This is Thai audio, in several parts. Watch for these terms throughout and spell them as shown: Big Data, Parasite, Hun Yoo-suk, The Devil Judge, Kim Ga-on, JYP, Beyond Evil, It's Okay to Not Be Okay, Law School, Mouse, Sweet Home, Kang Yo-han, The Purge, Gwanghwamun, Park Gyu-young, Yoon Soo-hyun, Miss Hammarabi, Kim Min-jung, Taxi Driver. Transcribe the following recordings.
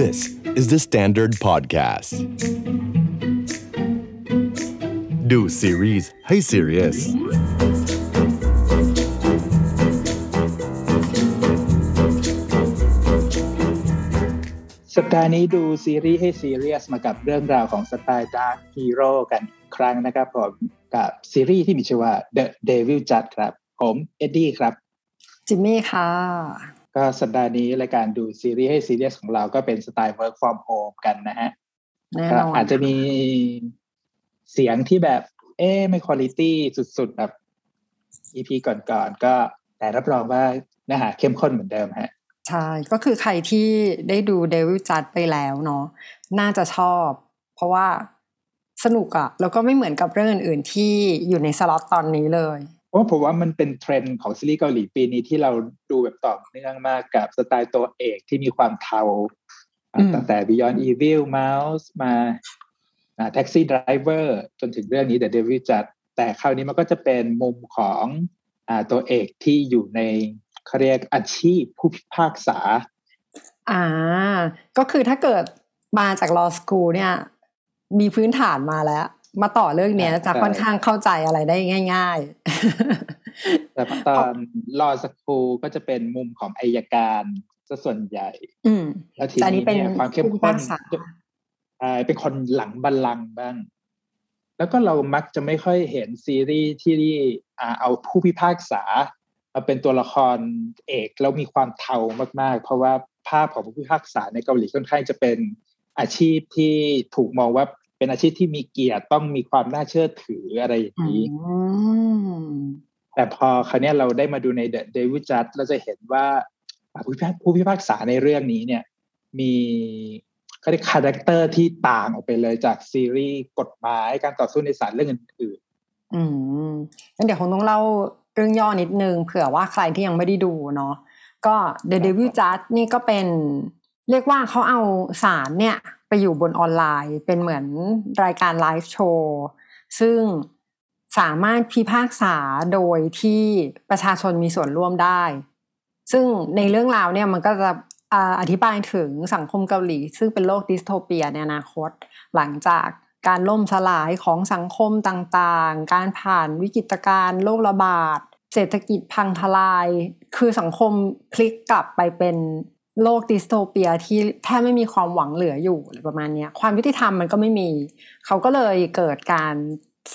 This is the Standard Podcast. ดูซีรีส์ให้ serious สัปดาห์นี้ดูซีรีส์ให้ serious มากับเรื่องราวของสไตล์ดาร์คฮีโร่กันอีกครั้งนะครับผมกับซีรีส์ที่มีชื่อว่า The Devil Judge ครับผมเอ็ดดี้ครับจิมมี่ค่ะก็สัปดาห์นี้รายการดูซีรีส์ให้ซีเรียสของเราก็เป็นสไตล์ work from home กันนะฮะอาจจะมีเสียงที่แบบไม่ควอลิตี้สุดๆแบบ EP ก่อนๆก็แต่รับรองว่าเนื้อหาเข้มข้นเหมือนเดิมฮะใช่ก็คือใครที่ได้ดู Devil Judge ไปแล้วเนาะน่าจะชอบเพราะว่าสนุกอะแล้วก็ไม่เหมือนกับเรื่องอื่นๆที่อยู่ในสล็อตตอนนี้เลยเพราะผมว่ามันเป็นเทรนด์ของซีรีส์เกาหลีปีนี้ที่เราดูแบบต่อเนื่องมากกับสไตล์ตัวเอกที่มีความเทาตั้งแต่ Beyond Evil Mouse มาTaxi Driver จนถึงเรื่องนี้ The Devil Judge แต่คราวนี้มันก็จะเป็นมุมของตัวเอกที่อยู่ในเขาเรียกอาชีพผู้พิพากษาก็คือถ้าเกิดมาจาก Law School เนี่ยมีพื้นฐานมาแล้วมาต่อเรื่องนี้จะค่อนข้างเข้าใจอะไรได้ง่ายๆแต่ตอนรอสักครู่ก็จะเป็นมุมของอัยการซะส่วนใหญ่แล้วทีนี้เนี่ยความเข้มข้นเป็นคนหลังบัลลังก์บ้างแล้วก็เรามักจะไม่ค่อยเห็นซีรีส์ที่เอาผู้พิพากษามาเป็นตัวละครเอกแล้วมีความเทามากๆเพราะว่าภาพของผู้พิพากษาในเกาหลีค่อนข้างจะเป็นอาชีพที่ถูกมองว่าเป็นอาชีพที่มีเกียรติต้องมีความน่าเชื่อถืออะไรอย่างนี้แต่พอคราวนี้เราได้มาดูใน The Devil Judge เราจะเห็นว่าผู้พิพากษาในเรื่องนี้เนี่ยมีเขาเรียกคาแรคเตอร์ที่ต่างออกไปเลยจากซีรีส์กฎหมายการต่อสู้ในศาลเรื่องอื่นๆงั้นเดี๋ยวคงต้องเล่าเรื่องย่อนิดนึงเผื่อว่าใครที่ยังไม่ได้ดูเนาะก็ The Devil Judge นี่ก็เป็นเรียกว่าเขาเอาศาลเนี่ยไปอยู่บนออนไลน์เป็นเหมือนรายการไลฟ์โชว์ซึ่งสามารถพิพากษาโดยที่ประชาชนมีส่วนร่วมได้ซึ่งในเรื่องราวเนี่ยมันก็จะอธิบายถึงสังคมเกาหลีซึ่งเป็นโลกดิสโทเปียในอนาคตหลังจากการล่มสลายของสังคมต่างๆการผ่านวิกฤตการณ์โรคระบาดเศรษฐกิจพังทลายคือสังคมพลิกกลับไปเป็นโลกดิสโทเปียที่แทบไม่มีความหวังเหลืออยู่อะไรประมาณนี้ความยุติธรรมมันก็ไม่มีเขาก็เลยเกิดการ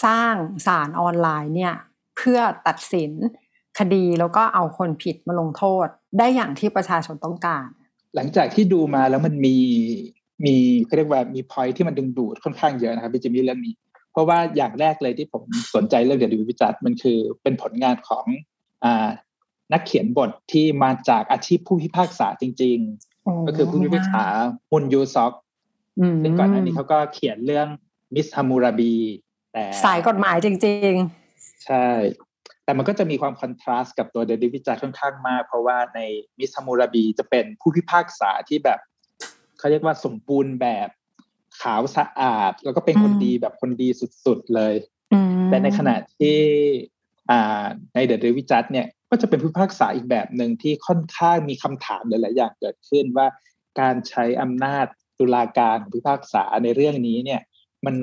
สร้างศาลออนไลน์เนี่ยเพื่อตัดสินคดีแล้วก็เอาคนผิดมาลงโทษได้อย่างที่ประชาชนต้องการหลังจากที่ดูมาแล้วมันมีเขาเรียกว่ามี point ที่มันดึงดูดค่อนข้างเยอะนะครับพี่จิมมี่เรื่องนี้เพราะว่าอย่างแรกเลยที่ผมสนใจเรื่องเดลิวิจัดมันคือเป็นผลงานของนักเขียนบทที่มาจากอาชีพผู้พิพากษาจริงๆก็คือผู้พิพากษาฮุนยูซอกซึ่งก่อนหน้านี้เขาก็เขียนเรื่อง Miss Hammarabi แต่สายกฎหมายจริงๆใช่แต่มันก็จะมีความคอนทราสต์กับตัว The Devil Judge ค่อนข้างมากเพราะว่าใน Miss Hammarabi จะเป็นผู้พิพากษาที่แบบเขาเรียกว่าสมบูรณ์แบบขาวสะอาดแล้วก็เป็นคนดีแบบคนดีสุดๆเลยแต่ในขณะที่ใน The Devil Judge เนี่ยก็จะเป็นผู้พิพากษาอีกแบบหนึ่งที่ค่อนข้างมีคำถามหลายๆอย่างเกิดขึ้นว่าการใช้อำนาจตุลาการของผู้พิพากษาในเรื่องนี้เนี่ยมัน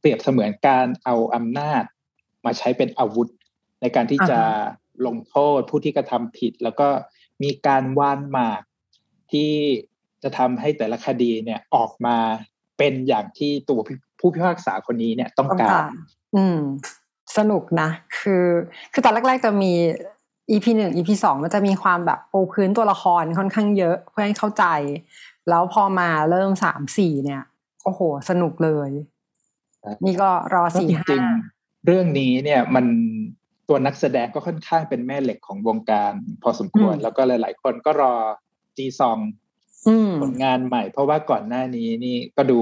เปรียบเสมือนการเอาอำนาจมาใช้เป็นอาวุธในการที่จะลงโทษผู้ที่กระทำผิดแล้วก็มีการวางหมากที่จะทำให้แต่ละคดีเนี่ยออกมาเป็นอย่างที่ตัวผู้พิพากษาคนนี้เนี่ยต้องการสนุกนะคือตอนแรกๆจะมี EP 1 EP 2มันจะมีความแบบปูพื้นตัวละครค่อนข้างเยอะเพื่อให้เข้าใจแล้วพอมาเริ่ม 3-4 เนี่ยโอ้โหสนุกเลยนี่ก็รอ 4-5 เรื่องนี้เนี่ยมันตัวนักแสดงก็ค่อนข้างเป็นแม่เหล็กของวงการพอสมควรแล้วก็หลายๆคนก็รอจีซองผลงานใหม่เพราะว่าก่อนหน้านี้นี่ก็ดู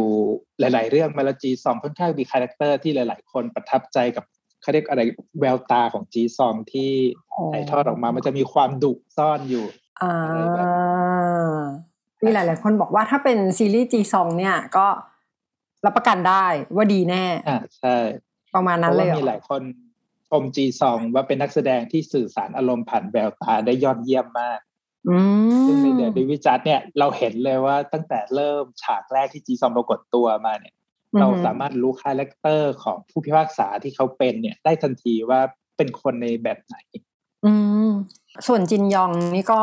หลายๆเรื่องมาแล้วจีซองค่อนข้างมีคาแรคเตอร์ที่หลายๆคนประทับใจกับเขาเรียกอะไรแววตาของจีซองที่ถ่ายทอดออกมามันจะมีความดุซ่อนอยู่มีหลายๆคนบอกว่าถ้าเป็นซีรีส์จีซองเนี่ยก็รับประกันได้ว่าดีแน่ใช่ประมาณนั้นเลยเพราะว่ามีหลายคนชมจีซองว่าเป็นนักแสดงที่สื่อสารอารมณ์ผ่านแววตาได้ยอดเยี่ยมมาก ซึ่งในเดอะเดวิลจัดเนี่ยเราเห็นเลยว่าตั้งแต่เริ่มฉากแรกที่จีซอมปรากฏตัวมาเนี่ยเราสามารถรู้คาแรคเตอร์ของผู้พิพากษาที่เขาเป็นเนี่ยได้ทันทีว่าเป็นคนในแบบไหนส่วนจินยองนี่ก็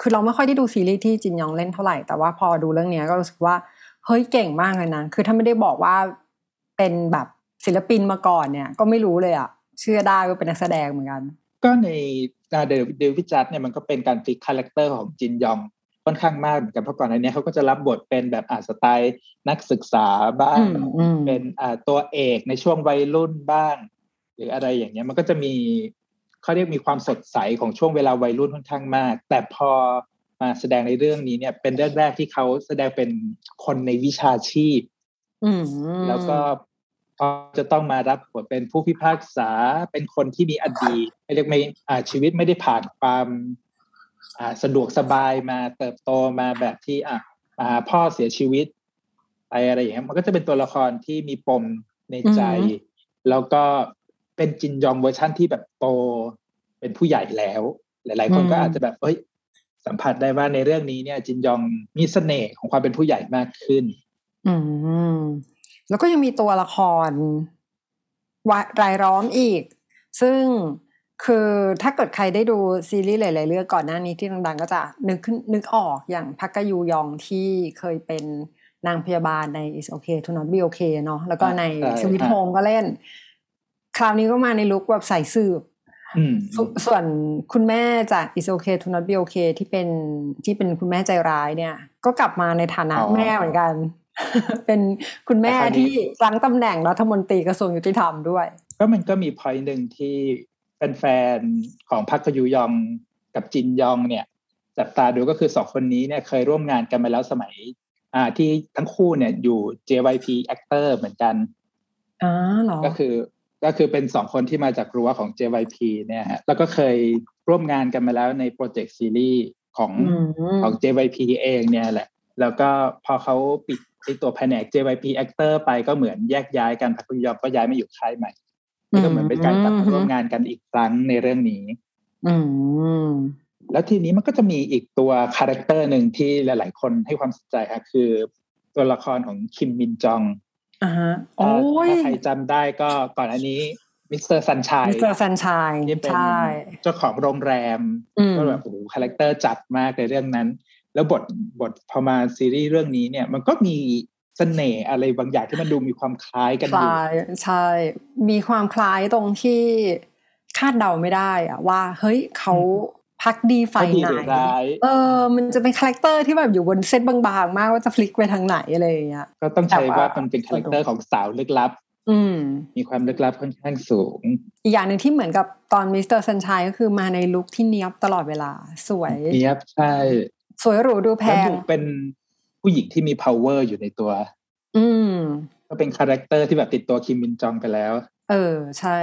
คือเราไม่ค่อยได้ดูซีรีส์ที่จินยองเล่นเท่าไหร่แต่ว่าพอดูเรื่องนี้ก็รู้สึกว่าเฮ้ยเก่งมากเลยนะคือถ้าไม่ได้บอกว่าเป็นแบบศิลปินมาก่อนเนี่ยก็ไม่รู้เลยอ่ะเชื่อได้ว่าเป็นนักแสดงเหมือนกันก็ในเดวิดจัดเนี่ยมันก็เป็นการพลิกคาแรคเตอร์ของจินยองค่อนข้างมากเหมือนกันเพราะก่อนหน้านี้เขาก็จะรับบทเป็นแบบสไตล์นักศึกษาบ้างเป็นตัวเอกในช่วงวัยรุ่นบ้างหรืออะไรอย่างเงี้ยมันก็จะมีเขาเรียกมีความสดใสของช่วงเวลาวัยรุ่นค่อนข้างมากแต่พอมาแสดงในเรื่องนี้เนี่ยเป็นเรื่องแรกที่เขาแสดงเป็นคนในวิชาชีพแล้วก็จะต้องมารับบทเป็นผู้พิพากษาเป็นคนที่มีอดีตเรียกไม่ชีวิตไม่ได้ผ่านความสะดวกสบายมาเติบโตมาแบบที่พ่อเสียชีวิตอะไรอย่างเงี้ยมันก็จะเป็นตัวละครที่มีปมในใจแล้วก็เป็นจินยองเวอร์ชันที่แบบโตเป็นผู้ใหญ่แล้วหลายๆคนก็อาจจะแบบเอ้ยสัมผัสได้ว่าในเรื่องนี้เนี่ยจินยองมีเสน่ห์ของความเป็นผู้ใหญ่มากขึ้นแล้วก็ยังมีตัวละครรายล้อมอีกซึ่งคือถ้าเกิดใครได้ดูซีรีส์หลายๆเรื่องก่อนหน้านี้ที่ดังๆก็จะนึกออกอย่างพักกยูยองที่เคยเป็นนางพยาบาลใน It's Okay to Not Be Okay เนาะแล้วก็ใน Sweet Home ก็เล่นคราวนี้ก็มาในลุคแบบสายสืบส่วนคุณแม่จาก It's Okay to Not Be Okay ที่เป็นคุณแม่ใจร้ายเนี่ยก็กลับมาในฐานะแม่เหมือนกันเป็นคุณแม่ที่รั้งตำแหน่งรัฐมนตรีกระทรวงยุติธรรมด้วยก็มันก็มี point นึงที่แฟนๆของพักกยูยองกับจินยองเนี่ยจับตาดูก็คือ2คนนี้เนี่ยเคยร่วมงานกันมาแล้วสมัยที่ทั้งคู่เนี่ยอยู่ JYP actor เหมือนกันเหรอก็คือเป็น2คนที่มาจากรั้วของ JYP เนี่ยฮะแล้วก็เคยร่วมงานกันมาแล้วในโปรเจกต์ซีรีส์ของ JYP เองเนี่ยแหละแล้วก็พอเขาปิดไอ้ตัวแผนก JYP actor ไปก็เหมือนแยกย้ายกันพักกยูยองก็ย้ายมาอยู่ค่ายใหม่ก็เหมือนเป็นการกลับมาร่วมงานกันอีกครั้งในเรื่องนี้แล้วทีนี้มันก็จะมีอีกตัวคาแรคเตอร์หนึ่งที่หลายๆคนให้ความสนใจค่ะคือตัวละครของคิมมินจองถ้าใครจำได้ก็ก่อนอันนี้มิสเตอร์ซันชัยที่เป็นเจ้าของโรงแรมก็แบบโอ้โหคาแรคเตอร์จัดมากในเรื่องนั้นแล้วบทพอมาซีรีส์เรื่องนี้เนี่ยมันก็มีเสน่ห์อะไรบางอย่างที่มันดูมีความคล้ายกันอยู่ใช่มีความคล้ายตรงที่คาดเดาไม่ได้อะว่าเฮ้ยเขาพักดีไฟไหนมันจะเป็นคาแรคเตอร์ที่แบบอยู่บนเส้นบางๆมากว่าจะพลิกไปทางไหนอะไรอย่างเงี้ยก็ต้องใช้ว่ามันเป็นคาแรคเตอร์ของสาวลึกลับมีความลึกลับค่อนข้างสูงอีกอย่างนึงที่เหมือนกับตอนมิสเตอร์ซันชัยก็คือมาในลุคที่เนี๊ยบตลอดเวลาสวยเนี๊ยบใช่สวยหรูดูแพงแล้วเป็นผู้หญิงที่มี power อยู่ในตัวก็เป็นคาแรคเตอร์ที่แบบติดตัวคิมมินจองไปแล้วใช่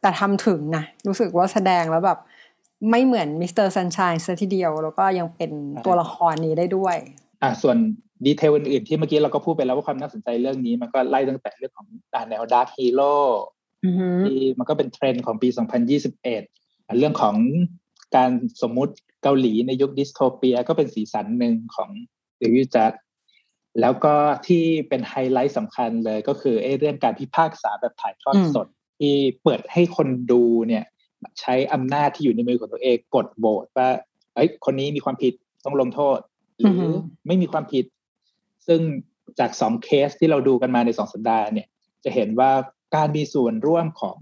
แต่ทำถึงนะรู้สึกว่าแสดงแล้วแบบไม่เหมือนมิสเตอร์ซันชัยซะทีเดียวแล้วก็ยังเป็นตัวละครนี้ได้ด้วยส่วนดีเทลอื่นๆที่เมื่อกี้เราก็พูดไปแล้วว่าความน่าสนใจเรื่องนี้มันก็ไล่ตั้งแต่เรื่องของแนวดาร์คฮีโร่ที่มันก็เป็นเทรนด์ของปี2021เรื่องของการสมมุติเกาหลีในยุคดิสโทเปียก็เป็นสีสันหนึ่งของเดวิลจัดแล้วก็ที่เป็นไฮไลท์สำคัญเลยก็คือเรื่องการพิพากษาแบบถ่ายทอดสดที่เปิดให้คนดูเนี่ยใช้อำนาจที่อยู่ในมือของตัวเองกดโหวตว่าเอ้ยคนนี้มีความผิดต้องลงโทษหรือไม่มีความผิดซึ่งจาก2เคสที่เราดูกันมาใน2สัปดาห์เนี่ยจะเห็นว่าการมีส่วนร่วมของ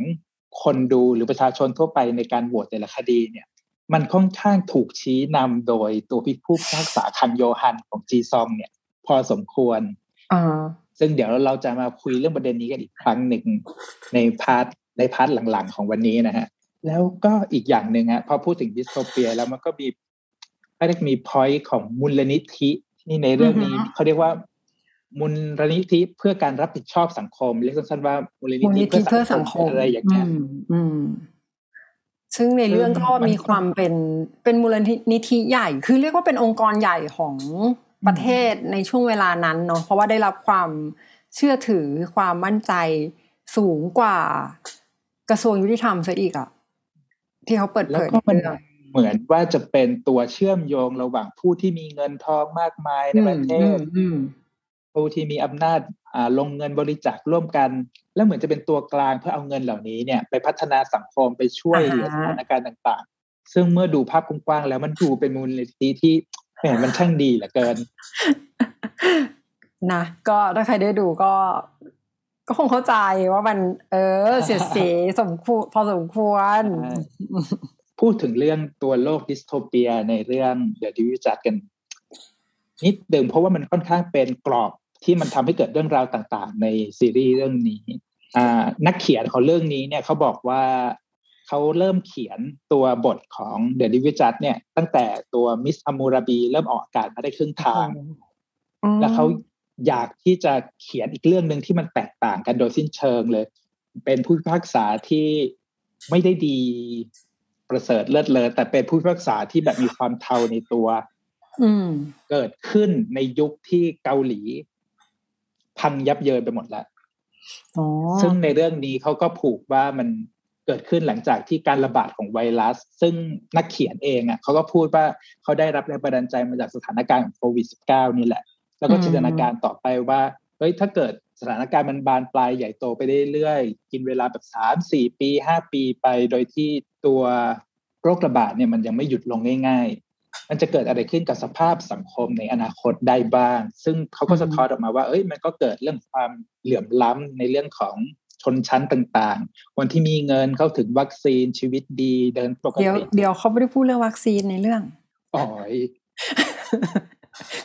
คนดูหรือประชาชนทั่วไปในการโหวตแต่ละคดีเนี่ยมันค่อนข้างถูกชี้นำโดยตัวผู้พิพากษาคังโยฮันของจีซองเนี่ยพอสมควรซึ่งเดี๋ยวเราจะมาคุยเรื่องประเด็นนี้กันอีกครั้งหนึ่งในพาร์ทหลังๆของวันนี้นะฮะแล้วก็อีกอย่างหนึ่งฮะพอพูดถึงดิสโทเปียแล้วมันก็มี point ของมูลนิธินี่ในเรื่องนี้เขาเรียกว่ามูลนิธิเพื่อการรับผิดชอบสังคมเรียกสั้นๆว่ามูลนิธิเพื่อสังคมอะไรอย่างเงี้ยซึ่งในเรื่องก็มีความเป็นมูลนิธิใหญ่คือเรียกว่าเป็นองค์กรใหญ่ของประเทศในช่วงเวลานั้นเนาะเพราะว่าได้รับความเชื่อถือความมั่นใจสูงกว่ากระทรวงยุติธรรมซะอีกอ่ะที่เขาเปิดเผยแล้วก็ เหมือนว่าจะเป็นตัวเชื่อมโยงระหว่างผู้ที่มีเงินทองมากมายในประเทศผู้ที่มีอำนาจลงเงินบริจาคร่วมกันแล้วเหมือนจะเป็นตัวกลางเพื่อเอาเงินเหล่านี้เนี่ยไปพัฒนาสังคมไปช่วยเหลือสถานการณ์ต่างๆซึ่งเมื่อดูภาพกว้างๆแล้วมันดูเป็นมูลนิธิที่แหมมันช่างดีเหลือเกินนะก็ถ้าใครได้ดูก็คงเข้าใจว่ามันเสียดสีสมควรพอสมควรพูดถึงเรื่องตัวโลกดิสโทเปียในเรื่อง The Devil Judge กันนิดนึงเพราะว่ามันค่อนข้างเป็นกรอบที่มันทำให้เกิดเรื่องราวต่างๆในซีรีส์เรื่องนี้นักเขียนของเรื่องนี้เนี่ยเขาบอกว่าเขาเริ่มเขียนตัวบทของ The Devil Judge เนี่ยตั้งแต่ตัว Miss Hammarabi เริ่มออกอากาศมาได้ครึ่งทางแล้วเขาอยากที่จะเขียนอีกเรื่องนึงที่มันแตกต่างกันโดยสิ้นเชิงเลยเป็นผู้พิพากษาที่ไม่ได้ดีประเสริฐเลิศเลอแต่เป็นผู้พิพากษาที่แบบมีความเทาในตัวเกิดขึ้นในยุคที่เกาหลีพังยับเยินไปหมดแล้วซึ่งในเรื่องนี้เขาก็ผูกว่ามันเกิดขึ้นหลังจากที่การระบาดของไวรัสซึ่งนักเขียนเองอ่ะเขาก็พูดว่าเขาได้รับแรงบันดาลใจมาจากสถานการณ์ของโควิด -19 นี่แหละแล้วก็จินตนาการต่อไปว่าเฮ้ยถ้าเกิดสถานการณ์มันบานปลายใหญ่โตไปเรื่อยๆกินเวลาแบบ 3-4 ปี 5 ปีไปโดยที่ตัวโรคระบาดเนี่ยมันยังไม่หยุดลงง่ายๆมันจะเกิดอะไรขึ้นกับสภาพสังคมในอนาคตได้บ้างซึ่งเขาก็สะท้อนออกมาว่าเอ้ยมันก็เกิดเรื่องความเหลื่อมล้ำในเรื่องของชนชั้นต่างๆคนที่มีเงินเข้าถึงวัคซีนชีวิตดีเดินปกติเดี๋ยวเขาไม่ได้พูดเรื่องวัคซีนในเรื่องอ๋อ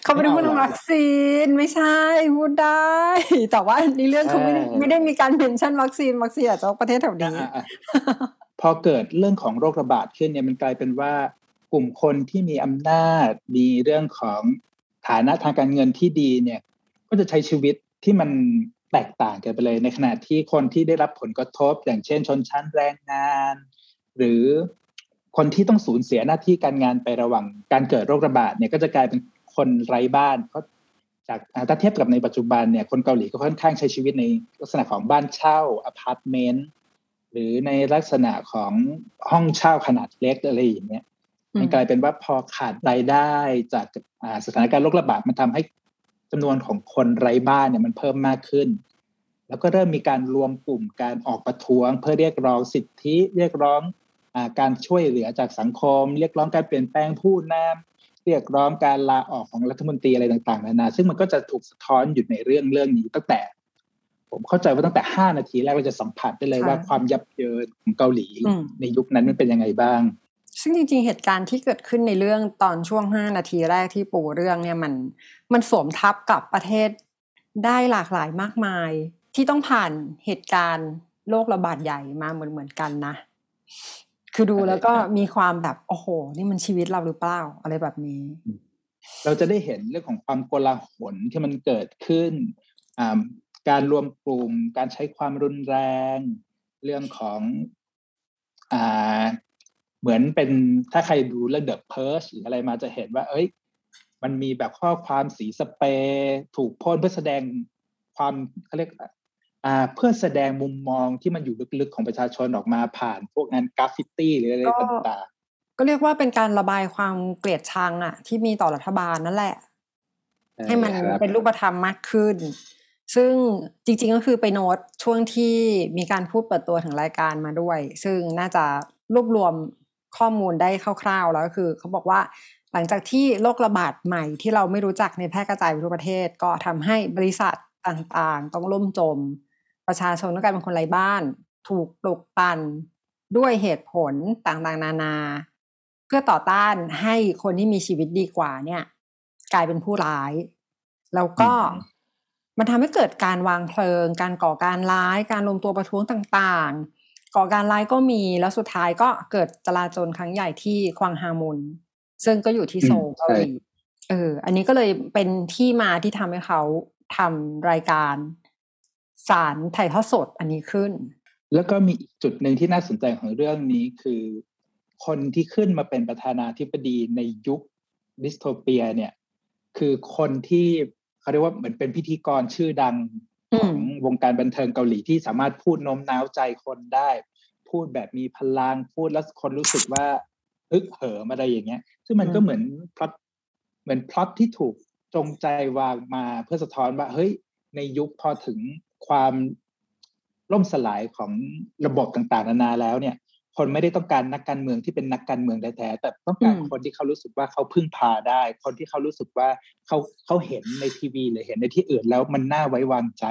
เขาไม่ได้พูดเรื่องวัคซีนไม่ใช่พูดได้แต่ว่าในเรื่องเขาไม่ได้มีการเมนชั่นวัคซีนอาจจะประเทศแถวนี้พอเกิดเรื่องของโรคระบาดขึ้นเนี่ยมันกลายเป็นว่ากลุ่มคนที่มีอำนาจมีเรื่องของฐานะทางการเงินที่ดีเนี่ยก็จะใช้ชีวิตที่มันแตกต่างกันไปเลยในขณะที่คนที่ได้รับผลกระทบอย่างเช่นชนชั้นแรงงานหรือคนที่ต้องสูญเสียหน้าที่การงานไประหว่างการเกิดโรคระบาดเนี่ยก็จะกลายเป็นคนไร้บ้านเพราะจากถ้าเทียบกับในปัจจุบันเนี่ยคนเกาหลีก็ค่อนข้างใช้ชีวิตในลักษณะของบ้านเช่าอพาร์ตเมนต์หรือในลักษณะของห้องเช่าขนาดเล็กอะไรอย่างเงี้ยมันกลายเป็นว่าพอขาดรายได้จากสถานการณ์โรคระบาดมันทำให้จำนวนของคนไร้บ้านเนี่ยมันเพิ่มมากขึ้นแล้วก็เริ่มมีการรวมกลุ่มการออกประท้วงเพื่อเรียกร้องสิทธิเรียกร้องการช่วยเหลือจากสังคมเรียกร้องการเปลี่ยนแปลงผู้นำเรียกร้องการลาออกของรัฐมนตรีอะไรต่างๆนานาซึ่งมันก็จะถูกสะท้อนอยู่ในเรื่องนี้ตั้งแต่ผมเข้าใจว่าตั้งแต่5นาทีแรกเราจะสัมผัสได้เลยว่าความยับเยินของเกาหลีในยุคนั้นมันเป็นยังไงบ้างซึ่งจริงๆเหตุการณ์ที่เกิดขึ้นในเรื่องตอนช่วง5นาทีแรกที่ปูเรื่องเนี่ยมันสวมทับกับประเทศได้หลากหลายมากมายที่ต้องผ่านเหตุการณ์โรคระบาดใหญ่มาเหมือนกันนะคือดูแล้วก็มีความแบบโอ้โหนี่มันชีวิตเราหรือเปล่าอะไรแบบนี้เราจะได้เห็นเรื่องของความโกลาหลที่มันเกิดขึ้นการรวมกลุ่มการใช้ความรุนแรงเรื่องของเหมือนเป็นถ้าใครดูเรื่อง The Purge หรืออะไรมาจะเห็นว่าเอ้ยมันมีแบบข้อความสีสเปรย์ถูกพ่นเพื่อแสดงความเขาเรียกเพื่อแสดงมุมมองที่มันอยู่ลึกๆของประชาชนออกมาผ่านพวกงานกราฟฟิตี้หรืออะไรต่างๆก็เรียกว่าเป็นการระบายความเกลียดชังอะที่มีต่อรัฐบาลนั่นแหละให้มันเป็นรูปธรรมมากขึ้นซึ่งจริงๆก็คือไปโน้ตช่วงที่มีการพูดเปิดตัวถึงรายการมาด้วยซึ่งน่าจะรวบรวมข้อมูลได้คร่าวๆแล้วก็คือเขาบอกว่าหลังจากที่โรคระบาดใหม่ที่เราไม่รู้จักในแพร่กระจายไปทั่วประเทศก็ทำให้บริษัทต่างๆต้องล่มจมประชาชนต้องการเป็นคนไร้บ้านถูกปลุกปั่นด้วยเหตุผลต่างๆนานาเพื่อต่อต้านให้คนที่มีชีวิตดีกว่าเนี่ยกลายเป็นผู้ร้ายแล้วก็มันทำให้เกิดการวางเพลิงการก่อการร้ายการรวมตัวประท้วงต่างๆก่อการร้ายก็มีแล้วสุดท้ายก็เกิดจลาจลครั้งใหญ่ที่ควังฮามุนซึ่งก็อยู่ที่โซลเกาหลีอันนี้ก็เลยเป็นที่มาที่ทำให้เขาทำรายการสารถ่ายทอดสดอันนี้ขึ้นแล้วก็มีอีกจุดหนึ่งที่น่าสนใจของเรื่องนี้คือคนที่ขึ้นมาเป็นประธานาธิบดีในยุคดิสโทเปียเนี่ยคือคนที่เขาเรียกว่าเหมือนเป็นพิธีกรชื่อดังของวงการบันเทิงเกาหลีที่สามารถพูดโน้มน้าวใจคนได้พูดแบบมีพลังพูดแล้วคนรู้สึกว่า ฮึกเหิมอะไรอย่างเงี้ยซึ่งมันก็เหมือนพล็อตที่ถูกจงใจวางมาเพื่อสะท้อนว่าเฮ้ยในยุคพอถึงความล่มสลายของระบบต่างๆนานาแล้วเนี่ยคนไม่ได้ต้องการนักการเมืองที่เป็นนักการเมืองแท้ๆแต่ต้องการคนที่เขารู้สึกว่าเขาพึ่งพาได้คนที่เขารู้สึกว่าเขาเห็นในทีวีหรือเห็นในที่อื่นแล้วมันน่าไว้วางใจ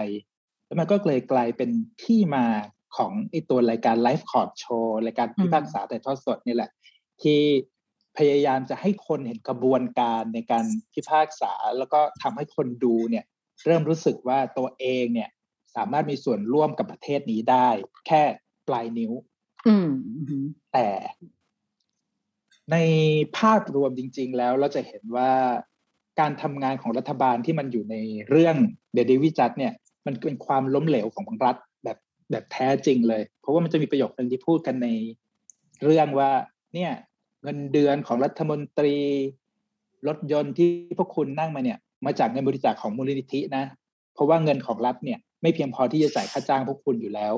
แล้วมันก็เลยกลายเป็นที่มาของไอ้ตัวรายการไลฟ์คอร์ดโชว์รายการพิพากษาแต่ทอดสดนี่แหละที่พยายามจะให้คนเห็นกระบวนการในการพิพากษาแล้วก็ทำให้คนดูเนี่ยเริ่มรู้สึกว่าตัวเองเนี่ยสามารถมีส่วนร่วมกับประเทศนี้ได้แค่ปลายนิ้วแต่ในภาพรวมจริงๆแล้วเราจะเห็นว่าการทำงานของรัฐบาลที่มันอยู่ในเรื่อง The Devil Judge เนี่ยมันเป็นความล้มเหลวของรัฐแบบแท้จริงเลยเพราะว่ามันจะมีประโยคนึงที่พูดกันในเรื่องว่าเนี่ยเงินเดือนของรัฐมนตรีรถยนต์ที่พวกคุณนั่งมาเนี่ยมาจากเงินบริจาคของมูลนิธินะเพราะว่าเงินของรัฐเนี่ยไม่เพียงพอที่จะจ่ายค่าจ้างพวกคุณอยู่แล้ว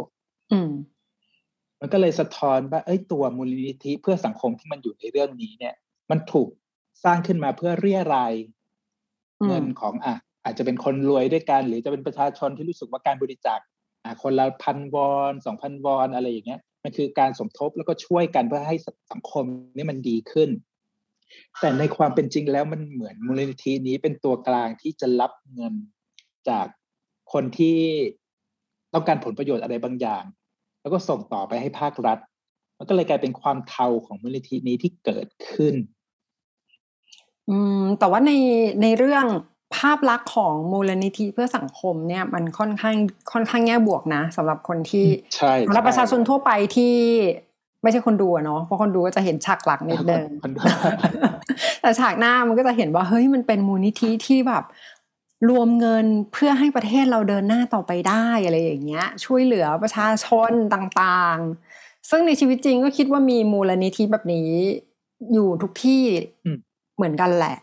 มันก็เลยสะท้อนว่าไอ้ตัวมูลนิธิเพื่อสังคมที่มันอยู่ในเรื่องนี้เนี่ยมันถูกสร้างขึ้นมาเพื่อเรี่ยรายเงินของอาจจะเป็นคนรวยด้วยกันหรือจะเป็นประชาชนที่รู้สึกว่าการบริจาคคนละ1,000 วอน 2,000 วอนอะไรอย่างเงี้ยมันคือการสมทบแล้วก็ช่วยกันเพื่อให้สังคมนี่มันดีขึ้นแต่ในความเป็นจริงแล้วมันเหมือนมูลนิธินี้เป็นตัวกลางที่จะรับเงินจากคนที่ต้องการผลประโยชน์อะไรบางอย่างแล้วก็ส่งต่อไปให้ภาครัฐมันก็เลยกลายเป็นความเทาของมูลนิธินี้ที่เกิดขึ้นแต่ว่าในเรื่องภาพลักษณ์ของมูลนิธิเพื่อสังคมเนี่ยมันค่อนข้างแง่บวกนะสำหรับคนที่และประชาชนทั่วไปที่ไม่ใช่คนดูเนาะเพราะคนดูก็จะเห็นฉากหลักนิดนึงแต่ฉากหน้ามันก็จะเห็นว่าเฮ้ยมันเป็นมูลนิธิที่แบบรวมเงินเพื่อให้ประเทศเราเดินหน้าต่อไปได้อะไรอย่างเงี้ยช่วยเหลือประชาชนต่างๆซึ่งในชีวิตจริงก็คิดว่ามีมูลนิธิแบบนี้อยู่ทุกที่เหมือนกันแหละ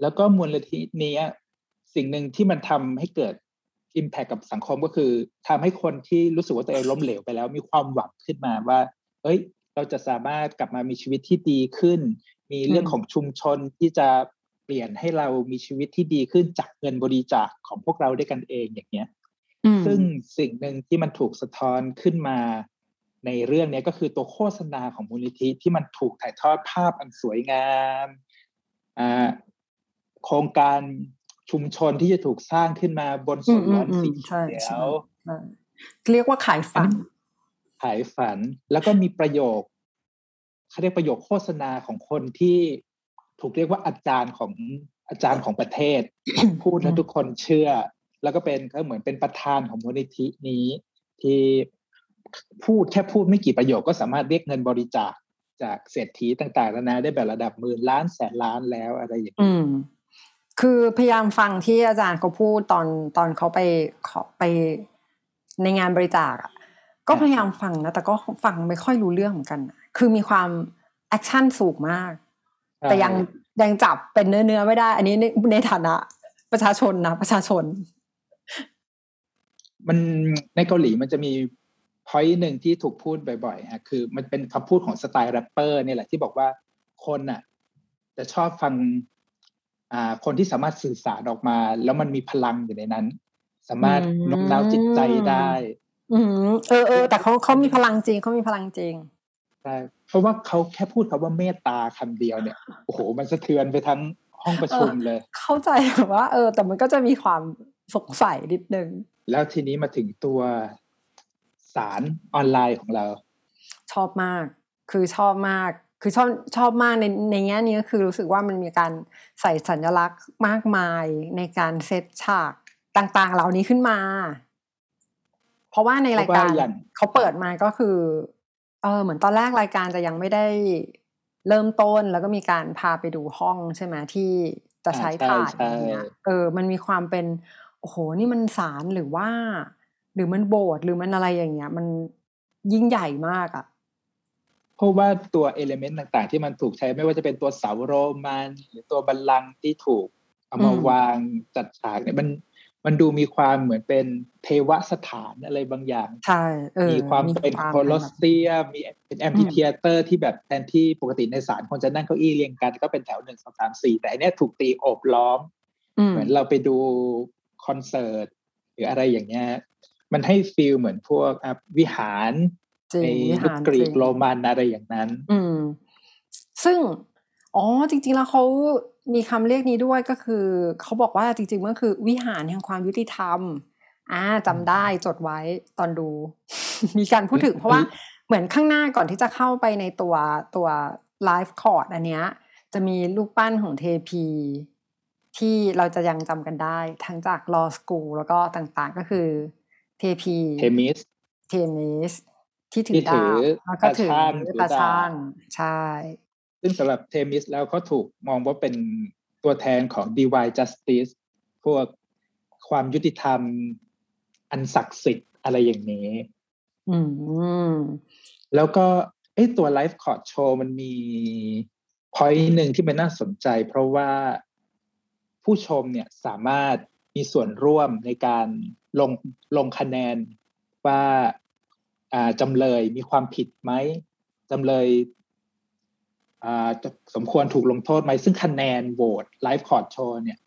แล้วก็มูลนิธินี้สิ่งหนึ่งที่มันทำให้เกิด impact กับสังคมก็คือทำให้คนที่รู้สึกว่าตัวเองล้มเหลวไปแล้วมีความหวังขึ้นมาว่าเฮ้ยเราจะสามารถกลับมามีชีวิตที่ดีขึ้นมีเรื่องของชุมชนที่จะเปลี่ยนให้เรามีชีวิตที่ดีขึ้นจากเงินบริจาคของพวกเราด้วยกันเองอย่างเงี้ยซึ่งสิ่งหนึ่งที่มันถูกสะท้อนขึ้นมาในเรื่องนี้ก็คือตัวโฆษณาของมูลนิธิที่มันถูกถ่ายทอดภาพอันสวยงามโครงการชุมชนที่จะถูกสร้างขึ้นมาบนสวนหย่อมสีเขียวเรียกว่าขายฝันแล้วก็มีประโยคเขาเรียกประโยคโฆษณาของคนที่ถูกเรียกว่าอาจารย์ของประเทศ พูดแล้วทุกคนเชื่อแล้วก็เป็นก็เหมือนเป็นประธานของมูลนิธินี้ที่แค่พูดไม่กี่ประโยคก็สามารถเรียกเงินบริจาคจากเศรษฐีต่างๆนานาได้แบบระดับหมื่นล้านแสนล้านแล้วอะไรอย่างนี้คือพยายามฟังที่อาจารย์เขาพูดตอนเขาไปขอไปในงานบริจาคก็พยายามฟังนะแต่ก็ฟังไม่ค่อยรู้เรื่องเหมือนกันคือมีความแอคชั่นสูงมากแต่ยังจับเป็นเนื้อไม่ได้อันนี้ในฐานะประชาชนมันในเกาหลีมันจะมีpoint หนึ่งที่ถูกพูดบ่อยๆฮะคือมันเป็นคำพูดของสไตล์แรปเปอร์นี่แหละที่บอกว่าคนน่ะจะชอบฟังคนที่สามารถสื่อสารออกมาแล้วมันมีพลังอยู่ในนั้นสามารถโน้มน้าวจิตใจได้แต่เขามีพลังจริงเขามีพลังจริงใช่เพราะว่าเขาแค่พูดคำว่าเมตตาคำเดียวเนี่ยโอ้โหมันสะเทือนไปทั้งห้องประชุมเลยเข้าใจว่าแต่มันก็จะมีความสงสัยนิดนึงแล้วทีนี้มาถึงตัวสารออนไลน์ของเราชอบมากคือชอบมากในแง่นี้ก็คือรู้สึกว่ามันมีการใส่สัญลักษณ์มากมายในการเซตฉากต่างๆเหล่านี้ขึ้นมาเพราะว่าในรายการเขาเปิดมาก็คือเหมือนตอนแรกรายการจะยังไม่ได้เริ่มต้นแล้วก็มีการพาไปดูห้องใช่ไหมที่จะใช้ถ่ายอย่างเงี้ยมันมีความเป็นโอ้โหนี่มันสารหรือมันโบสถ์หรือมันอะไรอย่างเงี้ยมันยิ่งใหญ่มากอ่ะเพราะว่าตัวเอลิเมนต์ต่างๆที่มันถูกใช้ไม่ว่าจะเป็นตัวเสาโรมันหรือตัวบัลลังก์ที่ถูกเอามาวางจัดฉากเนี่ยมัน มันดูมีความเหมือนเป็นเทวสถานอะไรบางอย่างใช่มีความเป็นโคลอสเซียมมีเป็นแอมฟิเธียเตอร์ที่แบบแทนที่ปกติในศาลคนจะนั่งเก้าอี้เรียงกันก็เป็นแถว1 2 3 4แต่อันเนี้ยถูกตีโอบล้อมเหมือนเราไปดูคอนเสิร์ตหรืออะไรอย่างเงี้ยมันให้ฟีลเหมือนพวกวิหารในยุคกรีกโรมันอะไรอย่างนั้นซึ่งอ๋อจริงๆแล้วเขามีคำเรียกนี้ด้วยก็คือเขาบอกว่าจริงๆมันคือวิหารแห่งความยุติธรรมจำได้จดไว้ตอนดู มีการพูดถึงเพราะว่าเหมือนข้างหน้าก่อนที่จะเข้าไปในตัวไลฟ์คอร์ดอันเนี้ยจะมีรูปปั้นของเทพีที่เราจะยังจำกันได้ทั้งจากลอสกูลแล้วก็ต่างๆก็คือเทพีเทมิสที่ถือดาวแล้วก็ถือตาช่างใช่ซึ่งสำหรับเทมิสแล้วเขาถูกมองว่าเป็นตัวแทนของ Divine Justice พวกความยุติธรรมอันศักดิ์สิทธิ์อะไรอย่างนี้แล้วก็ตัว Live Court Show มันมี point นึงที่มันน่าสนใจเพราะว่าผู้ชมเนี่ยสามารถมีส่วนร่วมในการลงคะแนนว่าจำเลยมีความผิดไหมจำเลยสมควรถูกลงโทษไหมซึ่งคะแนนโหวตไลฟ์คอร์ดโชว์เนี่ย